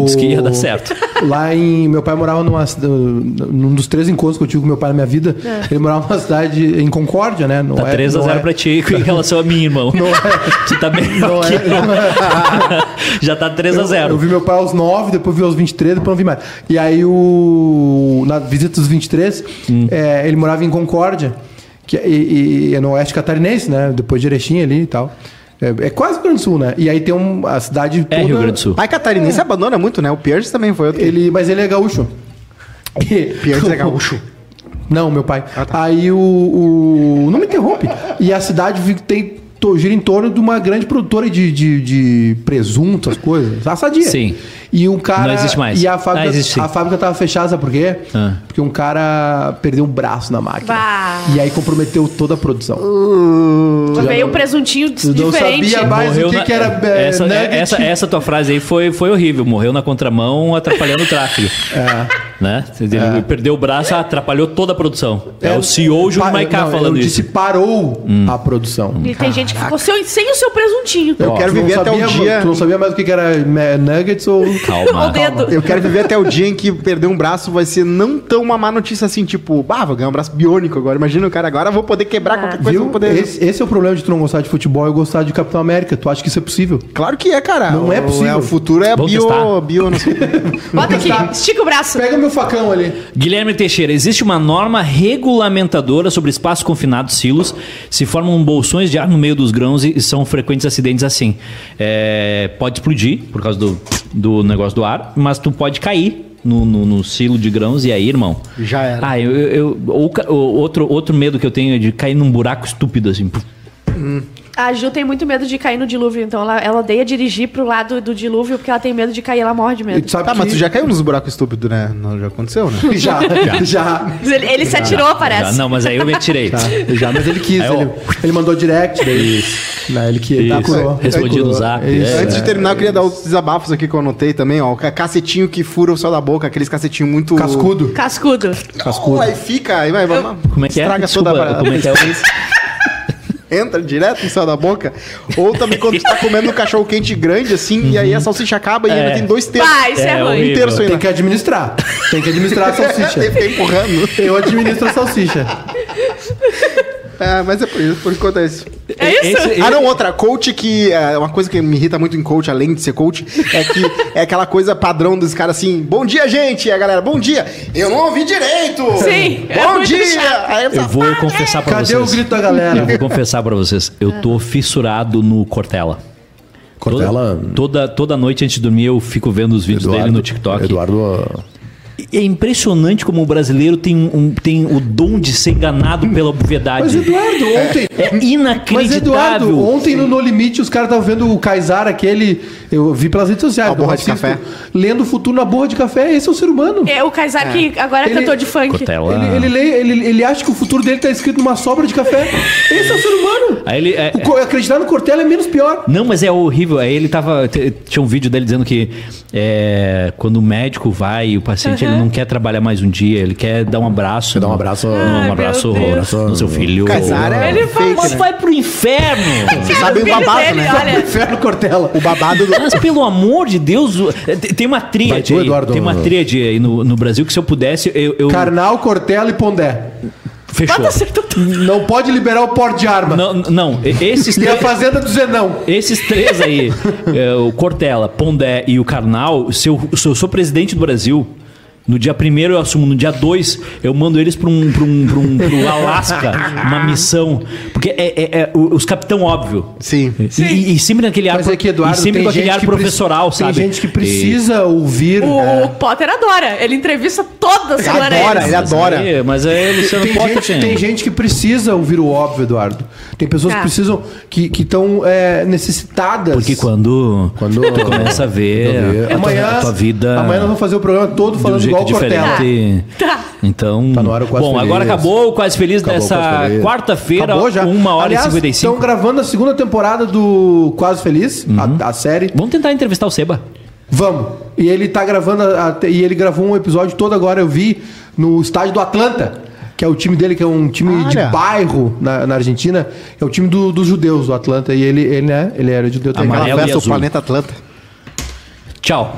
diz que ia dar certo. Lá meu pai morava num dos três encontros que eu tive com meu pai na minha vida. É. Ele morava numa cidade em Concórdia, né? Não tá 3-0 pra ti em relação a mim, irmão. Não é. Tu tá bem. Já tá 3-0. Eu vi meu pai aos 9, depois vi aos 23, depois não vi mais. E aí, na visita dos 23, ele morava em Concórdia, que é no oeste catarinense, né? Depois de Erechim ali e tal. É quase o Rio Grande do Sul, né? E aí tem a cidade toda... É Rio Grande do Sul. Pai catarinense abandona muito, né? O Pierce também foi outro. Mas ele é gaúcho. Pierce é gaúcho? Não, meu pai. Ah, tá. Aí Não me interrompe. E a cidade gira em torno de uma grande produtora de presunto, as coisas. Assadia. Sim. E um cara... Não existe mais. E a fábrica tava fechada, sabe por quê? Porque um cara perdeu um braço na máquina. Bah. E aí comprometeu toda a produção. Veio um presuntinho diferente. Não sabia mais o que era... Essa tua frase aí foi horrível. Morreu na contramão, atrapalhando o tráfego. Né? Ele perdeu o braço, atrapalhou toda a produção. É o CEO Júlio Maiká falando isso. Ele disse parou a produção. E tem gente que ficou sem o seu presuntinho. Eu quero viver até o dia... Tu não sabia mais o que era nuggets ou... Calma. Eu quero viver até o dia em que perder um braço vai ser não tão uma má notícia assim, tipo, vou ganhar um braço biônico agora. Imagina o cara agora, vou poder quebrar qualquer coisa. Vou poder... Esse é o problema de tu não gostar de futebol e gostar de Capitão América. Tu acha que isso é possível? Claro que é, cara. Não é possível. O futuro é bio não sei. Bota aqui, estica o braço. Pega meu facão ali. Guilherme Teixeira, existe uma norma regulamentadora sobre espaços confinados, silos. Se formam bolsões de ar no meio dos grãos e são frequentes acidentes assim. Pode explodir por causa do negócio do ar, mas tu pode cair no silo de grãos e aí, irmão... Já era. Outro medo que eu tenho é de cair num buraco estúpido, assim. A Ju tem muito medo de cair no dilúvio, então ela odeia dirigir pro lado do dilúvio porque ela tem medo de cair, ela morre de medo. Mas tu já caiu nos buracos estúpidos, né? Não, já aconteceu, né? Já. Ele se atirou, parece. Já. Não, mas aí eu me atirei. Já, mas ele quis. Ele mandou direct. Daí, isso. Né, ele quis. Respondi no zap. Antes de terminar, eu queria dar os desabafos aqui que eu anotei também, ó. O cacetinho que fura o céu da boca, aqueles cacetinhos muito... Cascudo. Aí fica, aí vai. Como é que é? Estraga toda a... Como é que é isso? Entra direto no céu da boca. Ou também quando tu tá comendo um cachorro quente grande, assim, e aí a salsicha acaba e ainda tem 2 terços. Ah, isso é ruim. Terço ainda. Tem que administrar. Tem que administrar a salsicha. Tem que empurrando. Eu administro a salsicha. É, mas é por conta disso. É isso? Outra coach que... uma coisa que me irrita muito em coach, além de ser coach, é que é aquela coisa padrão dos caras assim, bom dia, gente! E a galera, bom dia! Eu não ouvi direito! Sim! Bom dia! Aí eu vou confessar pra vocês... Cadê o grito da galera? Eu vou confessar pra vocês, eu tô fissurado no Cortella. Cortella... Toda noite antes de dormir eu fico vendo os vídeos dele no TikTok. É impressionante como o brasileiro tem o dom de ser enganado pela obviedade. Mas Eduardo, ontem... É inacreditável. Mas Eduardo, ontem no Limite os caras estavam vendo o Kaysar, aquele... Eu vi pelas redes sociais. Uma borra de café. Lendo o futuro na borra de café. Esse é o ser humano. É o Kaysar que agora é cantor de funk. Ele acha que o futuro dele tá escrito numa sobra de café. Esse é o ser humano. Aí ele, acreditar no Cortella é menos pior. Não, mas é horrível. Aí ele tava... Tinha um vídeo dele dizendo que quando o médico vai e o paciente... Ele não quer trabalhar mais um dia, ele quer dar um abraço. Quer dar um abraço, no seu filho. Ele falou, mas vai pro inferno. Você sabe o babado, dele, né? Vai pro inferno, Cortella. O babado do... Mas pelo amor de Deus, tem uma tríade aí. Tem uma tríade aí no Brasil que se eu pudesse... Karnal, Cortella e Pondé. Fechou. Não pode liberar o porte de arma. Não. Esses três, e a Fazenda do Zenão. Esses três aí, o Cortella, Pondé e o Karnal, se eu sou presidente do Brasil... No dia 1º eu assumo, no dia 2 eu mando eles pro Alasca, uma missão. Porque os capitão óbvio. Sim. E sempre naquele ar, Eduardo, e sempre com aquele ar professoral, sabe? Tem gente que precisa ouvir. O Potter adora, ele entrevista toda semana. Ele adora. Mas aí Luciano Potter... Tem gente que precisa ouvir o óbvio, Eduardo. Tem pessoas que precisam, que estão necessitadas. Porque quando tu começa a ver a tua vida... Amanhã nós vamos fazer o programa todo falando de diferente. Então, tá no ar o Quase Feliz. Agora acabou o Quase Feliz nessa quarta-feira, 1h55. Estão gravando a segunda temporada do Quase Feliz, a série. Vamos tentar entrevistar o Seba. Vamos. E ele tá gravando e ele gravou um episódio todo agora, eu vi, no estádio do Atlanta, que é o time dele, que é um time de bairro na Argentina, é o time dos judeus do Atlanta, e ele era judeu também. Amarelo e azul. O planeta Atlanta. Tchau.